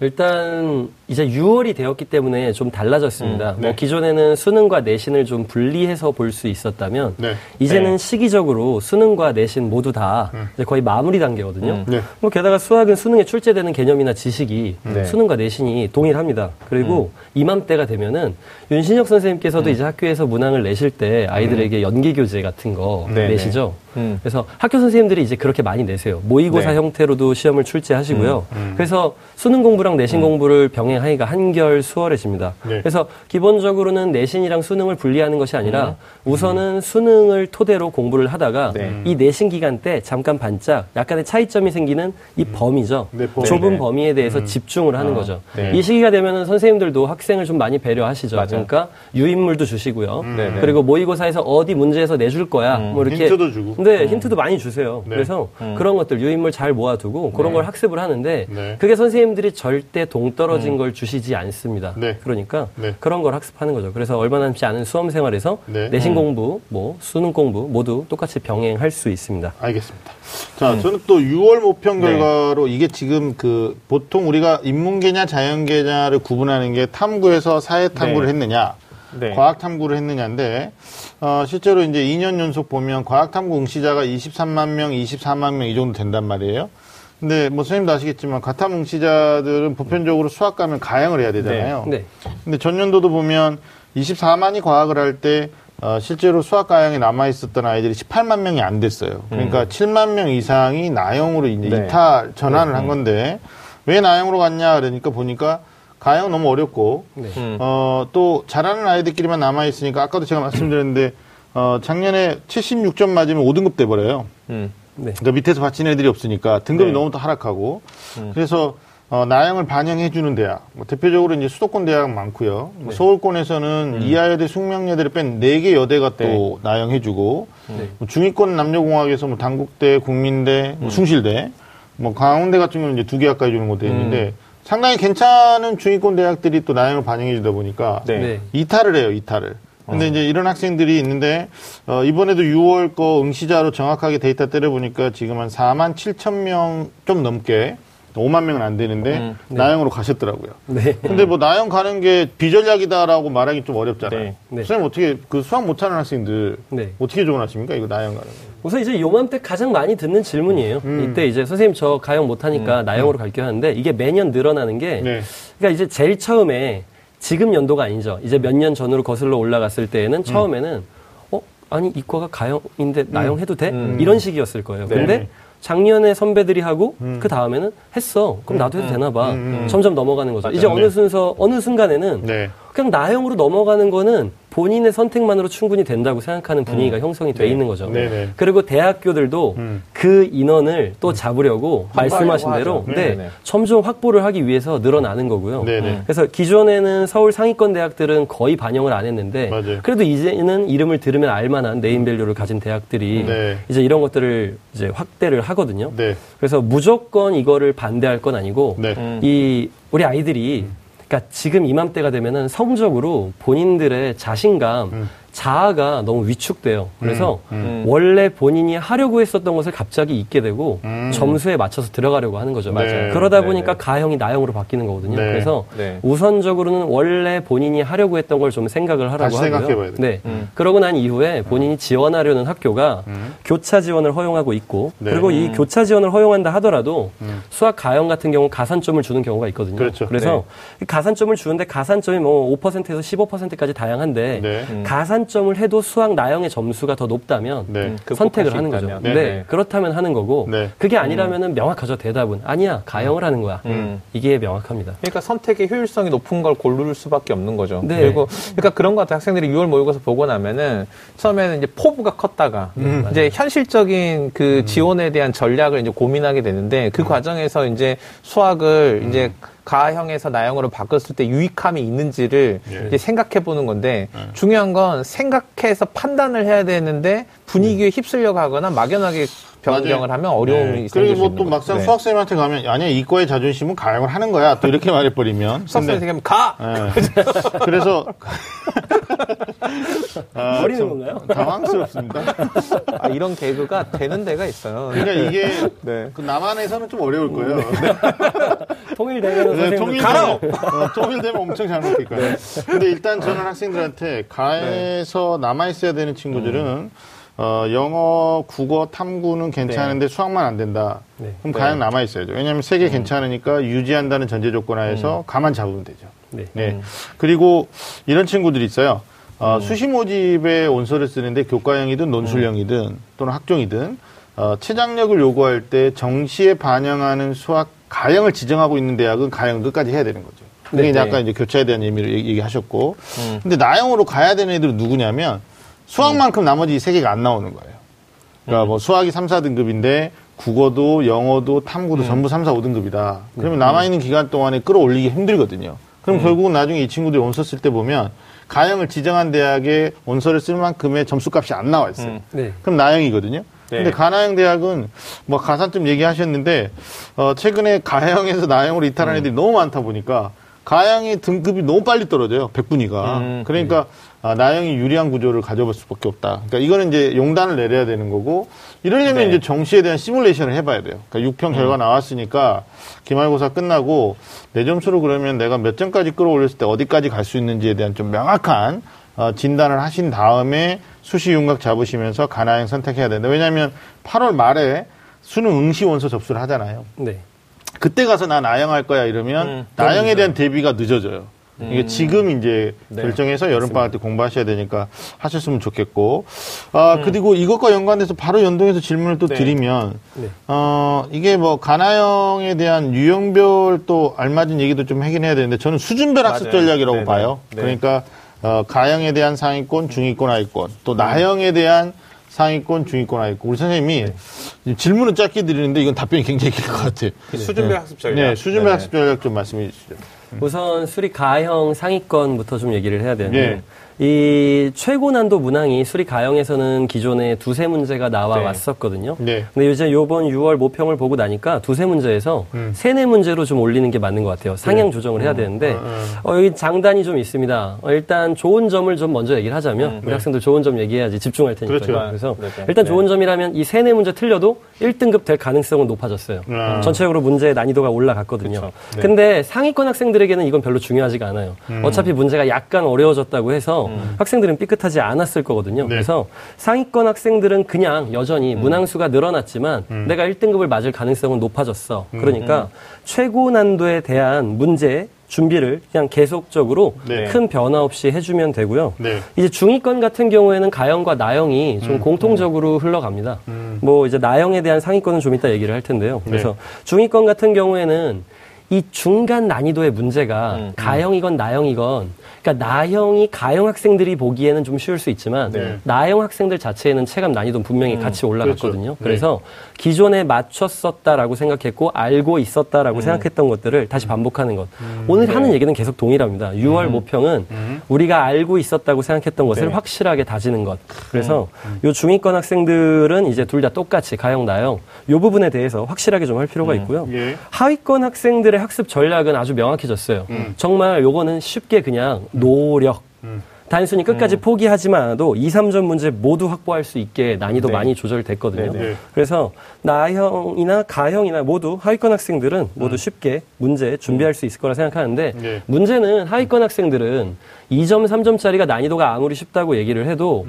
일단 이제 6월이 되었기 때문에 좀 달라졌습니다. 네. 뭐 기존에는 수능과 내신을 좀 분리해서 볼 수 있었다면 네. 이제는 네. 시기적으로 수능과 내신 모두 다 이제 거의 마무리 단계거든요. 네. 뭐 게다가 수학은 수능에 출제되는 개념이나 지식이 네. 수능과 내신이 동일합니다. 그리고 이맘때가 되면은 윤신혁 선생님께서도 이제 학교에서 문항을 내실 때 아이들에게 연기 교재 같은 거 네. 내시죠. 그래서 학교 선생님들이 이제 그렇게 많이 내세요. 모의고사 네. 형태로도 시험을 출제하시고요. 그래서 수능 공부랑 내신 공부를 병행하기가 한결 수월해집니다. 네. 그래서 기본적으로는 내신이랑 수능을 분리하는 것이 아니라 우선은 수능을 토대로 공부를 하다가 네. 이 내신 기간 때 잠깐 반짝 약간의 차이점이 생기는 이 범위죠. 네, 좁은 네. 범위에 대해서 집중을 하는 거죠. 네. 이 시기가 되면은 선생님들도 학생을 좀 많이 배려하시죠. 맞아. 그러니까 유인물도 주시고요. 그리고 모의고사에서 어디 문제에서 내줄 거야. 뭐 이렇게 힌트도 주고. 네, 힌트도 많이 주세요. 네. 그래서 그런 것들, 유인물 잘 모아두고 그런 네. 걸 학습을 하는데 네. 그게 선생님들이 절대 동떨어진 걸 주시지 않습니다. 네. 그러니까 네. 그런 걸 학습하는 거죠. 그래서 얼마 남지 않은 수험생활에서 네. 내신 공부, 뭐 수능 공부 모두 똑같이 병행할 수 있습니다. 알겠습니다. 자, 저는 또 6월 모평 결과로 네. 이게 지금 그 보통 우리가 인문계냐 자연계냐를 구분하는 게 탐구에서 사회탐구를 네. 했느냐 네. 과학탐구를 했느냐인데 실제로 이제 2년 연속 보면 과학탐구 응시자가 23만 명, 24만 명 이 정도 된단 말이에요. 근데 뭐 선생님도 아시겠지만 과탐 응시자들은 보편적으로 수학 가면 가양을 해야 되잖아요. 네. 네. 근데 전년도도 보면 24만이 과학을 할 때 실제로 수학 가양이 남아 있었던 아이들이 18만 명이 안 됐어요. 그러니까 7만 명 이상이 나영으로 이제 네. 이탈 전환을 한 건데 왜 나영으로 갔냐 그러니까 보니까 가양은 너무 어렵고 네. 또 잘하는 아이들끼리만 남아있으니까 아까도 제가 말씀드렸는데 작년에 76점 맞으면 5등급 돼버려요. 네. 그러니까 밑에서 받친 애들이 없으니까 등급이 네. 너무 더 하락하고 그래서 나양을 반영해주는 대학 뭐 대표적으로 이제 수도권 대학 많고요. 네. 서울권에서는 이화여대, 숙명여대를 뺀 4개 여대가 또 네. 나양해주고 뭐 중위권 남녀공학에서 뭐 단국대, 국민대, 뭐 숭실대 뭐 강원대 같은 경우는 이제 2개 가까이 주는 것도 있는데 상당히 괜찮은 중위권 대학들이 또 나양을 반영해 주다 보니까 네. 이탈을 해요, 이탈을. 근데 이제 이런 학생들이 있는데 이번에도 6월 거 응시자로 정확하게 데이터 때려 보니까 지금 한 4만 7천 명 좀 넘게 5만 명은 안 되는데 네. 나영으로 가셨더라고요. 네. 근데 뭐 나영 가는 게 비전략이다라고 말하기 좀 어렵잖아요. 네. 네. 선생님 어떻게 그 수학 못하는 학생들 네. 어떻게 조언하십니까? 이거 나영 가는 거. 우선 이제 요맘때 가장 많이 듣는 질문이에요. 이때 이제 선생님 저 가영 못하니까 나영으로 갈게요 하는데 이게 매년 늘어나는 게 네. 그러니까 이제 제일 처음에 지금 연도가 아니죠. 이제 몇 년 전으로 거슬러 올라갔을 때에는 처음에는 아니 이과가 가영인데 나영 해도 돼? 이런 식이었을 거예요. 네. 근데 작년에 선배들이 하고 그 다음에는 했어. 그럼 나도 해도 되나 봐. 점점 넘어가는 거죠. 맞아요. 이제 어느 순서, 어느 순간에는 네. 그냥 나형으로 넘어가는 거는 본인의 선택만으로 충분히 된다고 생각하는 분위기가 형성이 돼 네. 있는 거죠. 네네. 그리고 대학교들도 그 인원을 또 잡으려고 말씀하신 대로 네, 점점 확보를 하기 위해서 늘어나는 거고요. 네네. 그래서 기존에는 서울 상위권 대학들은 거의 반영을 안 했는데 맞아요. 그래도 이제는 이름을 들으면 알만한 네임밸류를 가진 대학들이 네. 이제 이런 것들을 이제 확대를 하거든요. 네. 그래서 무조건 이거를 반대할 건 아니고 네. 우리 아이들이 그러니까 지금 이맘때가 되면은 성적으로 본인들의 자신감, 자아가 너무 위축돼요. 그래서 원래 본인이 하려고 했었던 것을 갑자기 잊게 되고 점수에 맞춰서 들어가려고 하는 거죠. 맞아요. 그러다 보니까 가형이 나형으로 바뀌는 거거든요. 그래서 우선적으로는 원래 본인이 하려고 했던 걸 좀 생각을 하라고 다시 하고요. 생각해봐야 돼. 네. 그러고 난 이후에 본인이 지원하려는 학교가 교차 지원을 허용하고 있고 그리고 이 교차 지원을 허용한다 하더라도 수학 가형 같은 경우 가산점을 주는 경우가 있거든요. 그렇죠. 그래서 가산점을 주는데 가산점이 뭐 5%에서 15%까지 다양한데 가산점을 해도 수학 나형의 점수가 더 높다면 선택을 하는 거죠. 그렇다면 하는 거고 그게 아니라면은 명확하죠. 대답은 아니야 가형을 하는 거야. 이게 명확합니다. 그러니까 선택의 효율성이 높은 걸 고를 수밖에 없는 거죠. 그리고 그러니까 그런 것 같아요. 학생들이 6월 모의고사 보고 나면은 처음에는 이제 포부가 컸다가 이제 현실적인 그 지원에 대한 전략을 이제 고민하게 되는데 그 과정에서 이제 수학을 이제 가형에서 나형으로 바꿨을 때 유익함이 있는지를 이제 생각해보는 건데 중요한 건 생각해서 판단을 해야 되는데 분위기에 휩쓸려고 하거나 막연하게 변경을 하면 어려움이 있을 수 있는 거죠. 그리고 뭐 또 막상 수학쌤한테 가면 아니야 이과의 자존심은 가형을 하는 거야 또 이렇게 말해버리면 수학쌤한테 가면 가! 그래서 버리는 건가요? 당황스럽습니다. 아, 이런 개그가 되는 데가 있어요. 그러니까 이게 그 남한에서는 좀 어려울 거예요. 통일되면 통일되면 엄청 잘 먹힐 거예요. 근데 일단 저는 학생들한테 가에서 남아있어야 되는 친구들은 영어, 국어, 탐구는 괜찮은데 수학만 안 된다. 그럼 가형 남아있어야죠. 왜냐하면 세 개 괜찮으니까 유지한다는 전제 조건 하에서 가만 잡으면 되죠. 그리고 이런 친구들이 있어요. 수시 모집에 원서를 쓰는데 교과형이든 논술형이든 또는 학종이든 최장력을 요구할 때 정시에 반영하는 수학 가형을 지정하고 있는 대학은 가형 끝까지 해야 되는 거죠. 그게 약간 이제 교차에 대한 의미를 얘기하셨고, 근데 나형으로 가야 되는 애들은 누구냐면 수학만큼 나머지 세 개가 안 나오는 거예요. 그러니까 뭐 수학이 3, 4등급인데 국어도 영어도 탐구도 전부 3, 4, 5등급이다. 그러면 남아있는 기간 동안에 끌어올리기 힘들거든요. 그럼 결국은 나중에 이 친구들이 원서 쓸 때 보면 가형을 지정한 대학에 원서를 쓸 만큼의 점수값이 안 나와 있어요. 그럼 나형이거든요. 근데 가나형 대학은 뭐 가산점 얘기하셨는데 최근에 가형에서 나형으로 이탈한 애들이 너무 많다 보니까 가형의 등급이 너무 빨리 떨어져요. 백분위가. 그러니까 나형이 유리한 구조를 가져볼 수밖에 없다. 그러니까 이거는 이제 용단을 내려야 되는 거고 이러려면 이제 정시에 대한 시뮬레이션을 해봐야 돼요. 그러니까 6평 결과 나왔으니까 기말고사 끝나고 내 점수로 그러면 내가 몇 점까지 끌어올렸을 때 어디까지 갈 수 있는지에 대한 좀 명확한 진단을 하신 다음에 수시 윤곽 잡으시면서 가나형 선택해야 된다. 왜냐하면 8월 말에 수능 응시 원서 접수를 하잖아요. 그때 가서 나 나형할 거야 이러면 나형에 대한 대비가 늦어져요. 이게 지금 이제 결정해서 여름방학 때 공부하셔야 되니까 하셨으면 좋겠고. 그리고 이것과 연관돼서 바로 연동해서 질문을 또 드리면, 이게 뭐 가나형에 대한 유형별 또 알맞은 얘기도 좀 하긴 해야 되는데 저는 수준별 학습 전략이라고 봐요. 그러니까, 가형에 대한 상위권, 중위권, 하위권, 또 나형에 대한 상위권, 중위권, 하위권. 우리 선생님이 질문은 짧게 드리는데 이건 답변이 굉장히 길 것 같아요. 수준별 학습 전략. 수준별 학습 전략 좀 말씀해 주시죠. 우선 수리 가형 상위권부터 좀 얘기를 해야 되는데 이 최고 난도 문항이 수리 가형에서는 기존에 두세 문제가 나와 왔었거든요. 근데 이제 요번 6월 모평을 보고 나니까 두세 문제에서 세네 문제로 좀 올리는 게 맞는 것 같아요. 상향 조정을 해야 되는데 여기 장단이 좀 있습니다. 일단 좋은 점을 좀 먼저 얘기를 하자면 우리 학생들 좋은 점 얘기해야지 집중할 테니까요. 그래서 일단 좋은 점이라면 이 세네 문제 틀려도 1등급 될 가능성은 높아졌어요. 전체적으로 문제의 난이도가 올라갔거든요. 근데 상위권 학생들에게는 이건 별로 중요하지가 않아요. 어차피 문제가 약간 어려워졌다고 해서 학생들은 삐끗하지 않았을 거거든요. 그래서 상위권 학생들은 그냥 여전히 문항수가 늘어났지만 내가 1등급을 맞을 가능성은 높아졌어. 그러니까 최고 난도에 대한 문제 준비를 그냥 계속적으로 큰 변화 없이 해주면 되고요. 이제 중위권 같은 경우에는 가형과 나형이 좀 공통적으로 흘러갑니다. 뭐 이제 나형에 대한 상위권은 좀 이따 얘기를 할 텐데요. 그래서 중위권 같은 경우에는 이 중간 난이도의 문제가 가형이건 나형이건 그러니까 나형이 가형 학생들이 보기에는 좀 쉬울 수 있지만 나형 학생들 자체에는 체감 난이도는 분명히 같이 올라갔거든요. 그래서 기존에 맞췄었다라고 생각했고 알고 있었다라고 생각했던 것들을 다시 반복하는 것. 오늘 하는 얘기는 계속 동일합니다. 6월 모평은 우리가 알고 있었다고 생각했던 것을 확실하게 다지는 것. 그래서 요 중위권 학생들은 이제 둘 다 똑같이 가형, 나형 요 부분에 대해서 확실하게 좀 할 필요가 있고요. 하위권 학생들의 학습 전략은 아주 명확해졌어요. 정말 요거는 쉽게 그냥 노력, 단순히 끝까지 포기하지만 않아도 2, 3점 문제 모두 확보할 수 있게 난이도 많이 조절됐거든요. 그래서 나형이나 가형이나 모두 하위권 학생들은 모두 쉽게 문제 준비할 수 있을 거라 생각하는데 문제는 하위권 학생들은 2점, 3점짜리가 난이도가 아무리 쉽다고 얘기를 해도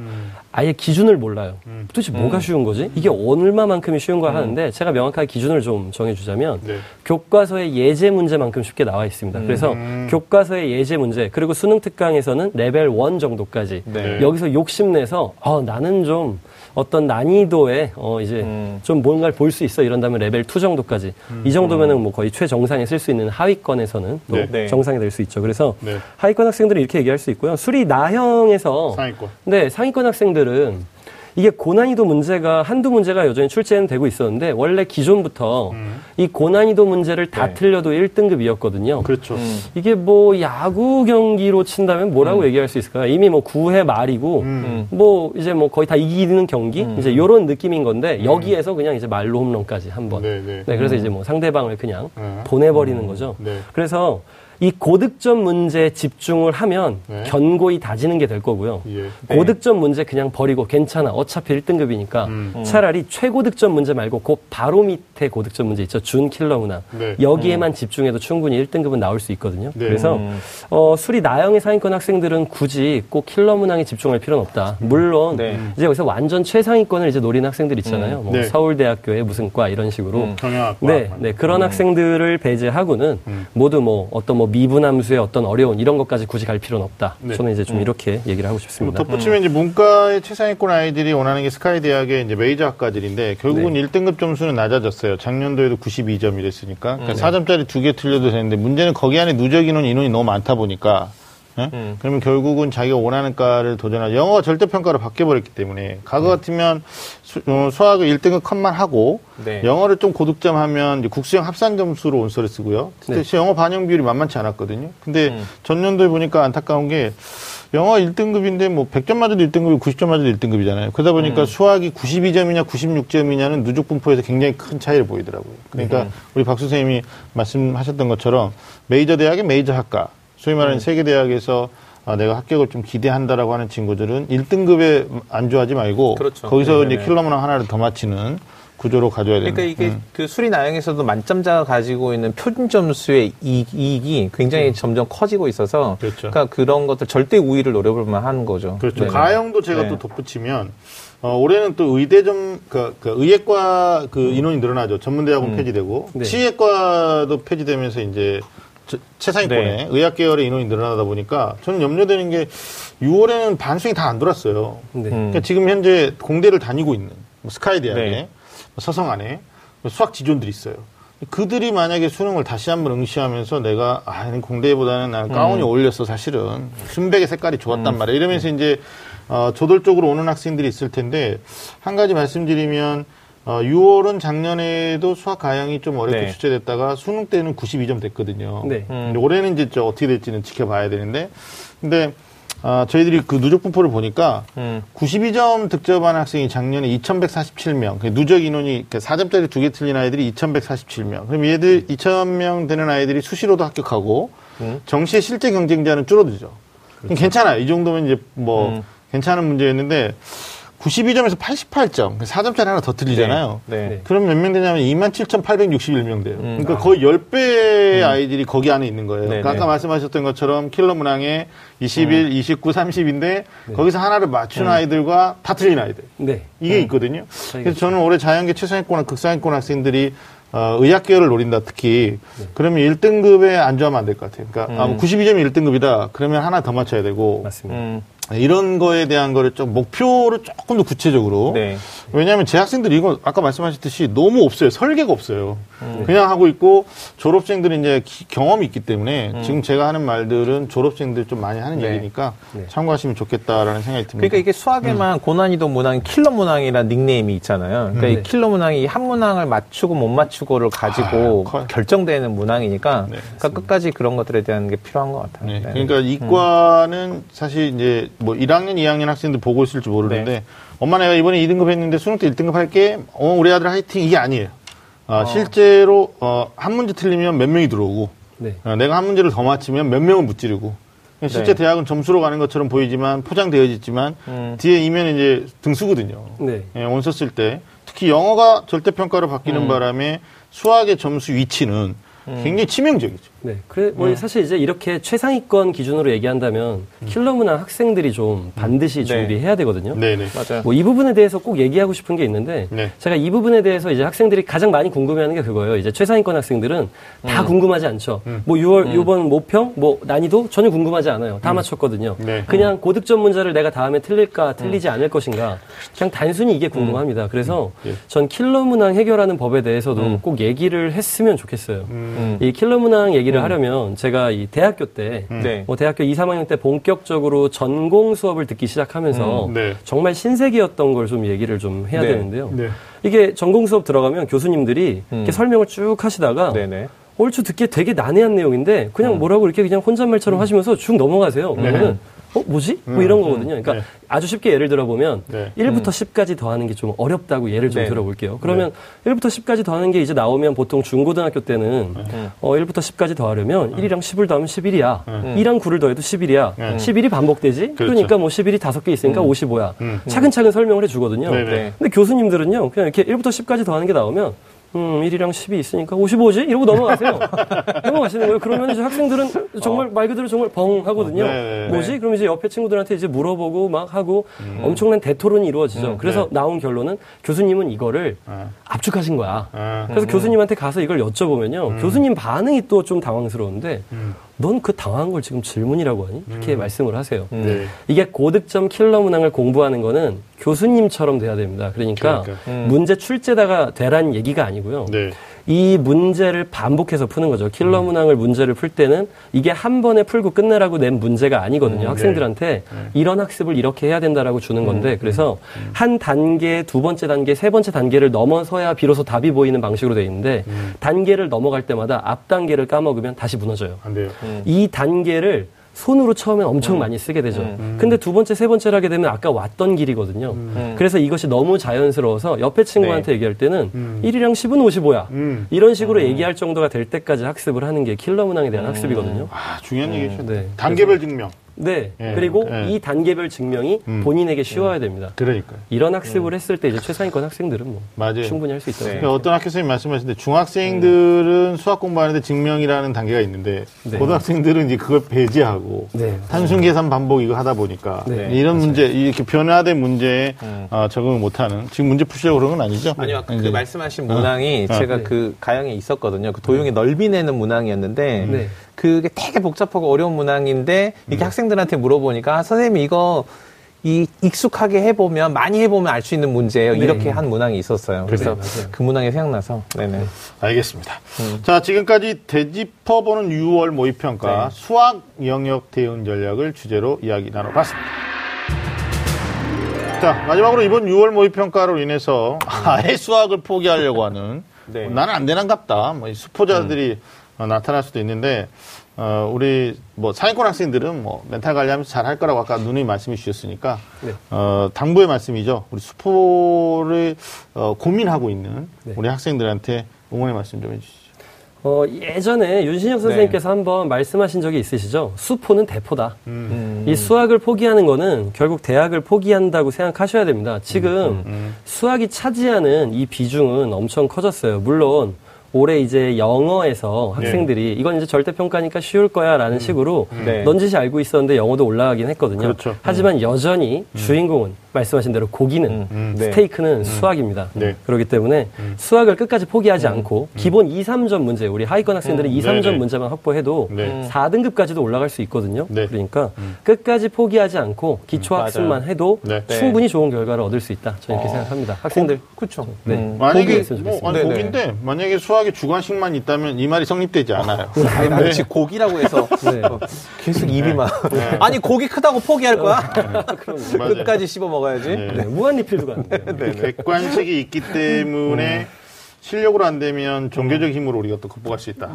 아예 기준을 몰라요. 도대체 뭐가 쉬운 거지? 이게 얼마만큼이 쉬운 거야 하는데 제가 명확하게 기준을 좀 정해주자면 교과서의 예제 문제만큼 쉽게 나와 있습니다. 그래서 교과서의 예제 문제 그리고 수능 특강에서는 레벨 1 정도까지 여기서 욕심내서 나는 좀 어떤 난이도에 이제 좀 뭔가를 볼 수 있어 이런다면 레벨 2 정도까지 이 정도면은 뭐 거의 최정상에 쓸 수 있는 하위권에서는 또 정상이 될 수 있죠. 그래서 하위권 학생들은 이렇게 얘기할 수 있고요. 수리 나형에서 상위권. 네, 상위권 학생들은 이게 고난이도 문제가 한두 문제가 여전히 출제는 되고 있었는데 원래 기존부터 이 고난이도 문제를 다 틀려도 1등급이었거든요. 그렇죠. 이게 뭐 야구 경기로 친다면 뭐라고 얘기할 수 있을까요? 이미 뭐 9회 말이고 뭐 이제 뭐 거의 다 이기는 경기 이제 요런 느낌인 건데 여기에서 그냥 이제 말로 홈런까지 한번. 네, 그래서 이제 뭐 상대방을 그냥 보내버리는 거죠. 그래서 이 고득점 문제에 집중을 하면 견고히 다지는 게 될 거고요. 고득점 문제 그냥 버리고 괜찮아. 어차피 1등급이니까 차라리 최고득점 문제 말고 그 바로 밑에 고득점 문제 있죠. 준 킬러구나. 여기에만 집중해도 충분히 1등급은 나올 수 있거든요. 그래서 수리 나형의 상위권 학생들은 굳이 꼭 킬러 문항에 집중할 필요는 없다. 물론 이제 여기서 완전 최상위권을 이제 노리는 학생들 있잖아요. 뭐 서울대학교의 무슨 과 이런 식으로 경영학과. 네, 그런 학생들을 배제하고는 모두 뭐 어떤 뭐 미분함수의 어떤 어려운 이런 것까지 굳이 갈 필요는 없다. 저는 이제 좀 이렇게 얘기를 하고 싶습니다. 덧붙이면 이제 문과의 최상위권 아이들이 원하는 게 스카이 대학의 이제 메이저 학과들인데 결국은 1등급 점수는 낮아졌어요. 작년도에도 92점 이랬으니까 그러니까 4점짜리 2개 틀려도 되는데 문제는 거기 안에 누적 인원이 너무 많다 보니까 그러면 결국은 자기가 원하는 과를 도전하죠. 영어가 절대평가로 바뀌어버렸기 때문에 과거 같으면 수학을 1등급 컷만 하고 영어를 좀 고득점하면 이제 국수형 합산 점수로 온서를 쓰고요. 대신 영어 반영 비율이 만만치 않았거든요. 근데 전년도에 보니까 안타까운 게 영어 1등급인데 뭐 100점 맞아도 1등급이고 90점 맞아도 1등급이잖아요. 그러다 보니까 수학이 92점이냐 96점이냐는 누적 분포에서 굉장히 큰 차이를 보이더라고요. 그러니까 우리 박 선생님이 말씀하셨던 것처럼 메이저 대학의 메이저 학과 소위 말하는 세계대학에서 내가 합격을 좀 기대한다라고 하는 친구들은 1등급에 안주하지 말고 거기서 이제 킬러 문항 하나를 더 맞히는 구조로 가져야 됩니다. 그러니까 이게 그 수리 나형에서도 만점자가 가지고 있는 표준 점수의 이익이 굉장히 점점 커지고 있어서 그러니까 그런 것들 절대 우위를 노려볼 만한 거죠. 가형도 제가 또 덧붙이면 올해는 또 의대점, 의예과 인원이 늘어나죠. 전문대학은 폐지되고 치의과도 폐지되면서 이제 최상위권에 의학계열의 인원이 늘어나다 보니까 저는 염려되는 게 6월에는 반수이 다 안 돌았어요. 그러니까 지금 현재 공대를 다니고 있는 뭐 스카이 대학에 뭐 서성 안에 뭐 수학 지존들이 있어요. 그들이 만약에 수능을 다시 한번 응시하면서 내가 공대보다는 나는 가운이 어울렸어 사실은. 순백의 색깔이 좋았단 말이야. 이러면서 이제 조돌적으로 오는 학생들이 있을 텐데 한 가지 말씀드리면 6월은 작년에도 수학 가형이 좀 어렵게 출제됐다가 수능 때는 92점 됐거든요. 올해는 이제 어떻게 될지는 지켜봐야 되는데, 근데 저희들이 그 누적 분포를 보니까 92점 득점한 학생이 작년에 2,147명, 누적 인원이 4점짜리 2개 틀린 아이들이 2,147명. 그럼 얘들 2,000명 되는 아이들이 수시로도 합격하고 정시의 실제 경쟁자는 줄어들죠. 그럼 괜찮아요. 이 정도면 이제 뭐 괜찮은 문제였는데. 92점에서 88점, 4점짜리 하나 더 틀리잖아요. 그럼 몇 명 되냐면 27,861명 돼요. 그러니까 거의 10배의 아이들이 거기 안에 있는 거예요. 그러니까 아까 말씀하셨던 것처럼 킬러 문항에 21, 29, 30인데 거기서 하나를 맞춘 아이들과 다 틀린 아이들. 이게 있거든요. 그래서 저는 올해 자연계 최상위권, 극상위권 학생들이 의학계열을 노린다, 특히. 그러면 1등급에 안주하면 안 될 것 같아요. 그러니까 92점이 1등급이다. 그러면 하나 더 맞춰야 되고. 맞습니다. 이런 거에 대한 거를 좀 목표를 조금 더 구체적으로. 왜냐하면 제 학생들이 이거 아까 말씀하셨듯이 너무 없어요. 설계가 없어요. 그냥 하고 있고 졸업생들은 이제 경험이 있기 때문에 지금 제가 하는 말들은 졸업생들 좀 많이 하는 얘기니까 참고하시면 좋겠다라는 생각이 듭니다. 그러니까 이게 수학에만 고난이도 문항, 킬러 문항이라는 닉네임이 있잖아요. 그러니까 이 킬러 문항이 한 문항을 맞추고 못 맞추고를 가지고 결정되는 문항이니까 그러니까 끝까지 그런 것들에 대한 게 필요한 것 같아요. 그러니까 이과는 사실 이제 뭐 1학년, 2학년 학생들 보고 있을지 모르는데 엄마 내가 이번에 2등급 했는데 수능 때 1등급 할게. 우리 아들 화이팅. 이게 아니에요. 실제로 한 문제 틀리면 몇 명이 들어오고 내가 한 문제를 더 맞히면 몇 명을 무찌르고 실제 네. 대학은 점수로 가는 것처럼 보이지만 포장되어 있지만 뒤에 이면에 이제 등수거든요. 네. 예, 원서 쓸 때 특히 영어가 절대평가로 바뀌는 바람에 수학의 점수 위치는 굉장히 치명적이죠. 네. 그래, 뭐 사실 이제 이렇게 최상위권 기준으로 얘기한다면 킬러문항 학생들이 좀 반드시 준비해야 되거든요. 네, 네. 맞아요. 뭐 이 부분에 대해서 꼭 얘기하고 싶은 게 있는데 네. 제가 이 부분에 대해서 이제 학생들이 가장 많이 궁금해하는 게 그거예요. 이제 최상위권 학생들은 다 궁금하지 않죠. 뭐 6월 요번 모평, 뭐 난이도 전혀 궁금하지 않아요. 다 맞췄거든요. 네. 그냥 고득점 문제를 내가 다음에 틀릴까, 틀리지 않을 것인가. 그냥 단순히 이게 궁금합니다. 그래서 전 킬러문항 해결하는 법에 대해서도 꼭 얘기를 했으면 좋겠어요. 이 킬러문항 얘기를 하려면 제가 이 대학교 때, 뭐 대학교 2, 3학년 때 본격적으로 전공 수업을 듣기 시작하면서 정말 신세계였던 걸 좀 얘기를 좀 해야 되는데요. 네. 이게 전공 수업 들어가면 교수님들이 이렇게 설명을 쭉 하시다가 얼추 듣기에 되게 난해한 내용인데 그냥 뭐라고 이렇게 그냥 혼잣말처럼 하시면서 쭉 넘어가세요. 그러면은 뭐지? 뭐 이런 거거든요. 그러니까 아주 쉽게 예를 들어보면 1부터 10까지 더하는 게 좀 어렵다고 예를 좀 들어볼게요. 그러면 1부터 10까지 더하는 게 이제 나오면 보통 중고등학교 때는 1부터 10까지 더하려면 1이랑 10을 더하면 11이야. 2랑 9를 더해도 11이야. 11이 반복되지? 그렇죠. 그러니까 뭐 11이 5개 있으니까 55야. 차근차근 설명을 해주거든요. 근데 교수님들은요. 그냥 이렇게 1부터 10까지 더하는 게 나오면 1이랑 10이 있으니까 55지? 이러고 넘어가세요. 넘어가시는 거예요. 그러면 이제 학생들은 정말 말 그대로 정말 벙 하거든요. 뭐지? 그럼 이제 옆에 친구들한테 이제 물어보고 막 하고 엄청난 대토론이 이루어지죠. 그래서 나온 결론은 교수님은 이거를 압축하신 거야. 그래서 교수님한테 가서 이걸 여쭤보면요. 교수님 반응이 또 좀 당황스러운데 넌 그 당황한 걸 지금 질문이라고 하니? 이렇게 말씀을 하세요. 이게 고득점 킬러 문항을 공부하는 거는 교수님처럼 돼야 됩니다. 그러니까. 문제 출제자가 되란 얘기가 아니고요. 이 문제를 반복해서 푸는 거죠. 킬러 문항을 문제를 풀 때는 이게 한 번에 풀고 끝내라고 낸 문제가 아니거든요. 학생들한테 이런 학습을 이렇게 해야 된다라고 주는 건데 그래서 한 단계, 두 번째 단계, 세 번째 단계를 넘어서야 비로소 답이 보이는 방식으로 돼 있는데 단계를 넘어갈 때마다 앞 단계를 까먹으면 다시 무너져요. 안 돼요. 이 단계를 손으로 처음엔 엄청 많이 쓰게 되죠. 근데 두 번째, 세 번째를 하게 되면 아까 왔던 길이거든요. 그래서 이것이 너무 자연스러워서 옆에 친구한테 얘기할 때는 1이랑 10은 55야. 이런 식으로 얘기할 정도가 될 때까지 학습을 하는 게 킬러 문항에 대한 학습이거든요. 아, 중요한 얘기죠. 단계별 증명. 그리고 이 단계별 증명이 본인에게 쉬워야 됩니다. 그러니까요. 이런 학습을 했을 때 이제 최상위권 학생들은 뭐 충분히 할 수 있다고 생각합니다. 어떤 학교 선생님이 말씀하시는데 중학생들은 수학 공부하는데 증명이라는 단계가 있는데 고등학생들은 이제 그걸 배제하고 단순 계산 반복 이거 하다 보니까 이런 문제, 이렇게 변화된 문제에 적응을 못하는 지금 문제 푸시려고 그런 건 아니죠? 아니요. 아까 그 말씀하신 문항이 제가 그 가형에 있었거든요. 그 도형이 넓이 내는 문항이었는데 그게 되게 복잡하고 어려운 문항인데 이게 학생들한테 물어보니까 선생님이 이거 익숙하게 해보면 많이 해보면 알 수 있는 문제예요. 이렇게 한 문항이 있었어요. 그래서 그 문항이 생각나서. 네네. 알겠습니다. 자, 지금까지 되짚어보는 6월 모의평가 수학 영역 대응 전략을 주제로 이야기 나눠봤습니다. 자, 마지막으로 이번 6월 모의평가로 인해서 아예 수학을 포기하려고 하는 나는 안 되는갑다. 뭐 수포자들이 나타날 수도 있는데 우리 뭐 상위권 학생들은 뭐 멘탈 관리하면서 잘 할 거라고 아까 누누이 말씀해 주셨으니까 당부의 말씀이죠. 우리 수포를 고민하고 있는 우리 학생들한테 응원의 말씀 좀 해주시죠. 예전에 윤신혁 선생님께서 한번 말씀하신 적이 있으시죠. 수포는 대포다. 이 수학을 포기하는 거는 결국 대학을 포기한다고 생각하셔야 됩니다. 지금 수학이 차지하는 이 비중은 엄청 커졌어요. 물론 올해 이제 영어에서 학생들이 이건 이제 절대평가니까 쉬울 거야 라는 식으로 넌지시 알고 있었는데 영어도 올라가긴 했거든요. 하지만 여전히 주인공은 말씀하신 대로 고기는 스테이크는 수학입니다. 그렇기 때문에 수학을 끝까지 포기하지 않고 기본 2, 3점 문제 우리 하위권 학생들은 2, 3점 문제만 확보해도 4등급까지도 올라갈 수 있거든요. 그러니까 끝까지 포기하지 않고 기초학습만 해도 충분히 좋은 결과를 얻을 수 있다. 저는 이렇게 생각합니다. 학생들. 그렇죠. 만약에 고기인데 만약에 수학에 주관식만 있다면 이 말이 성립되지 않아요. 아니, 마치 고기라고 해서 계속 입이 막 아니 고기 크다고 포기할 거야? 끝까지 씹어먹어요. 무한 리필도 가능해요. 객관식이 있기 때문에 실력으로 안 되면 종교적 힘으로 우리가 또 극복할 수 있다.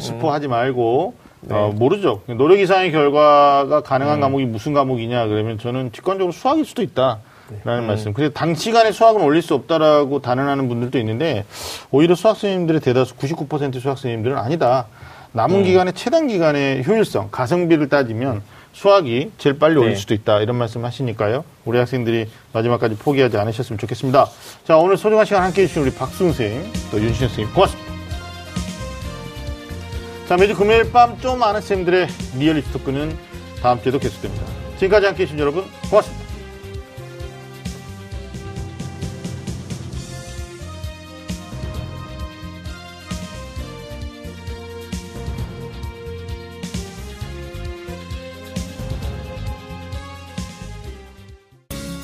스포하지 말고 모르죠. 노력 이상의 결과가 가능한 과목이 무슨 과목이냐 그러면 저는 직관적으로 수학일 수도 있다. 라는 말씀. 그래서 단시간에 수학은 올릴 수 없다라고 단언하는 분들도 있는데 오히려 수학 선생님들의 대다수 99% 수학 선생님들은 아니다. 남은 기간에 최단 기간의 효율성, 가성비를 따지면 수학이 제일 빨리 올 수도 있다 이런 말씀 하시니까요. 우리 학생들이 마지막까지 포기하지 않으셨으면 좋겠습니다. 자, 오늘 소중한 시간 함께해 주신 우리 박수홍 선생님, 또 윤신혁 선생님 고맙습니다. 자, 매주 금요일 밤 좀 아는 쌤들의 리얼리티 토크는 다음 주에도 계속됩니다. 지금까지 함께해 주신 여러분 고맙습니다.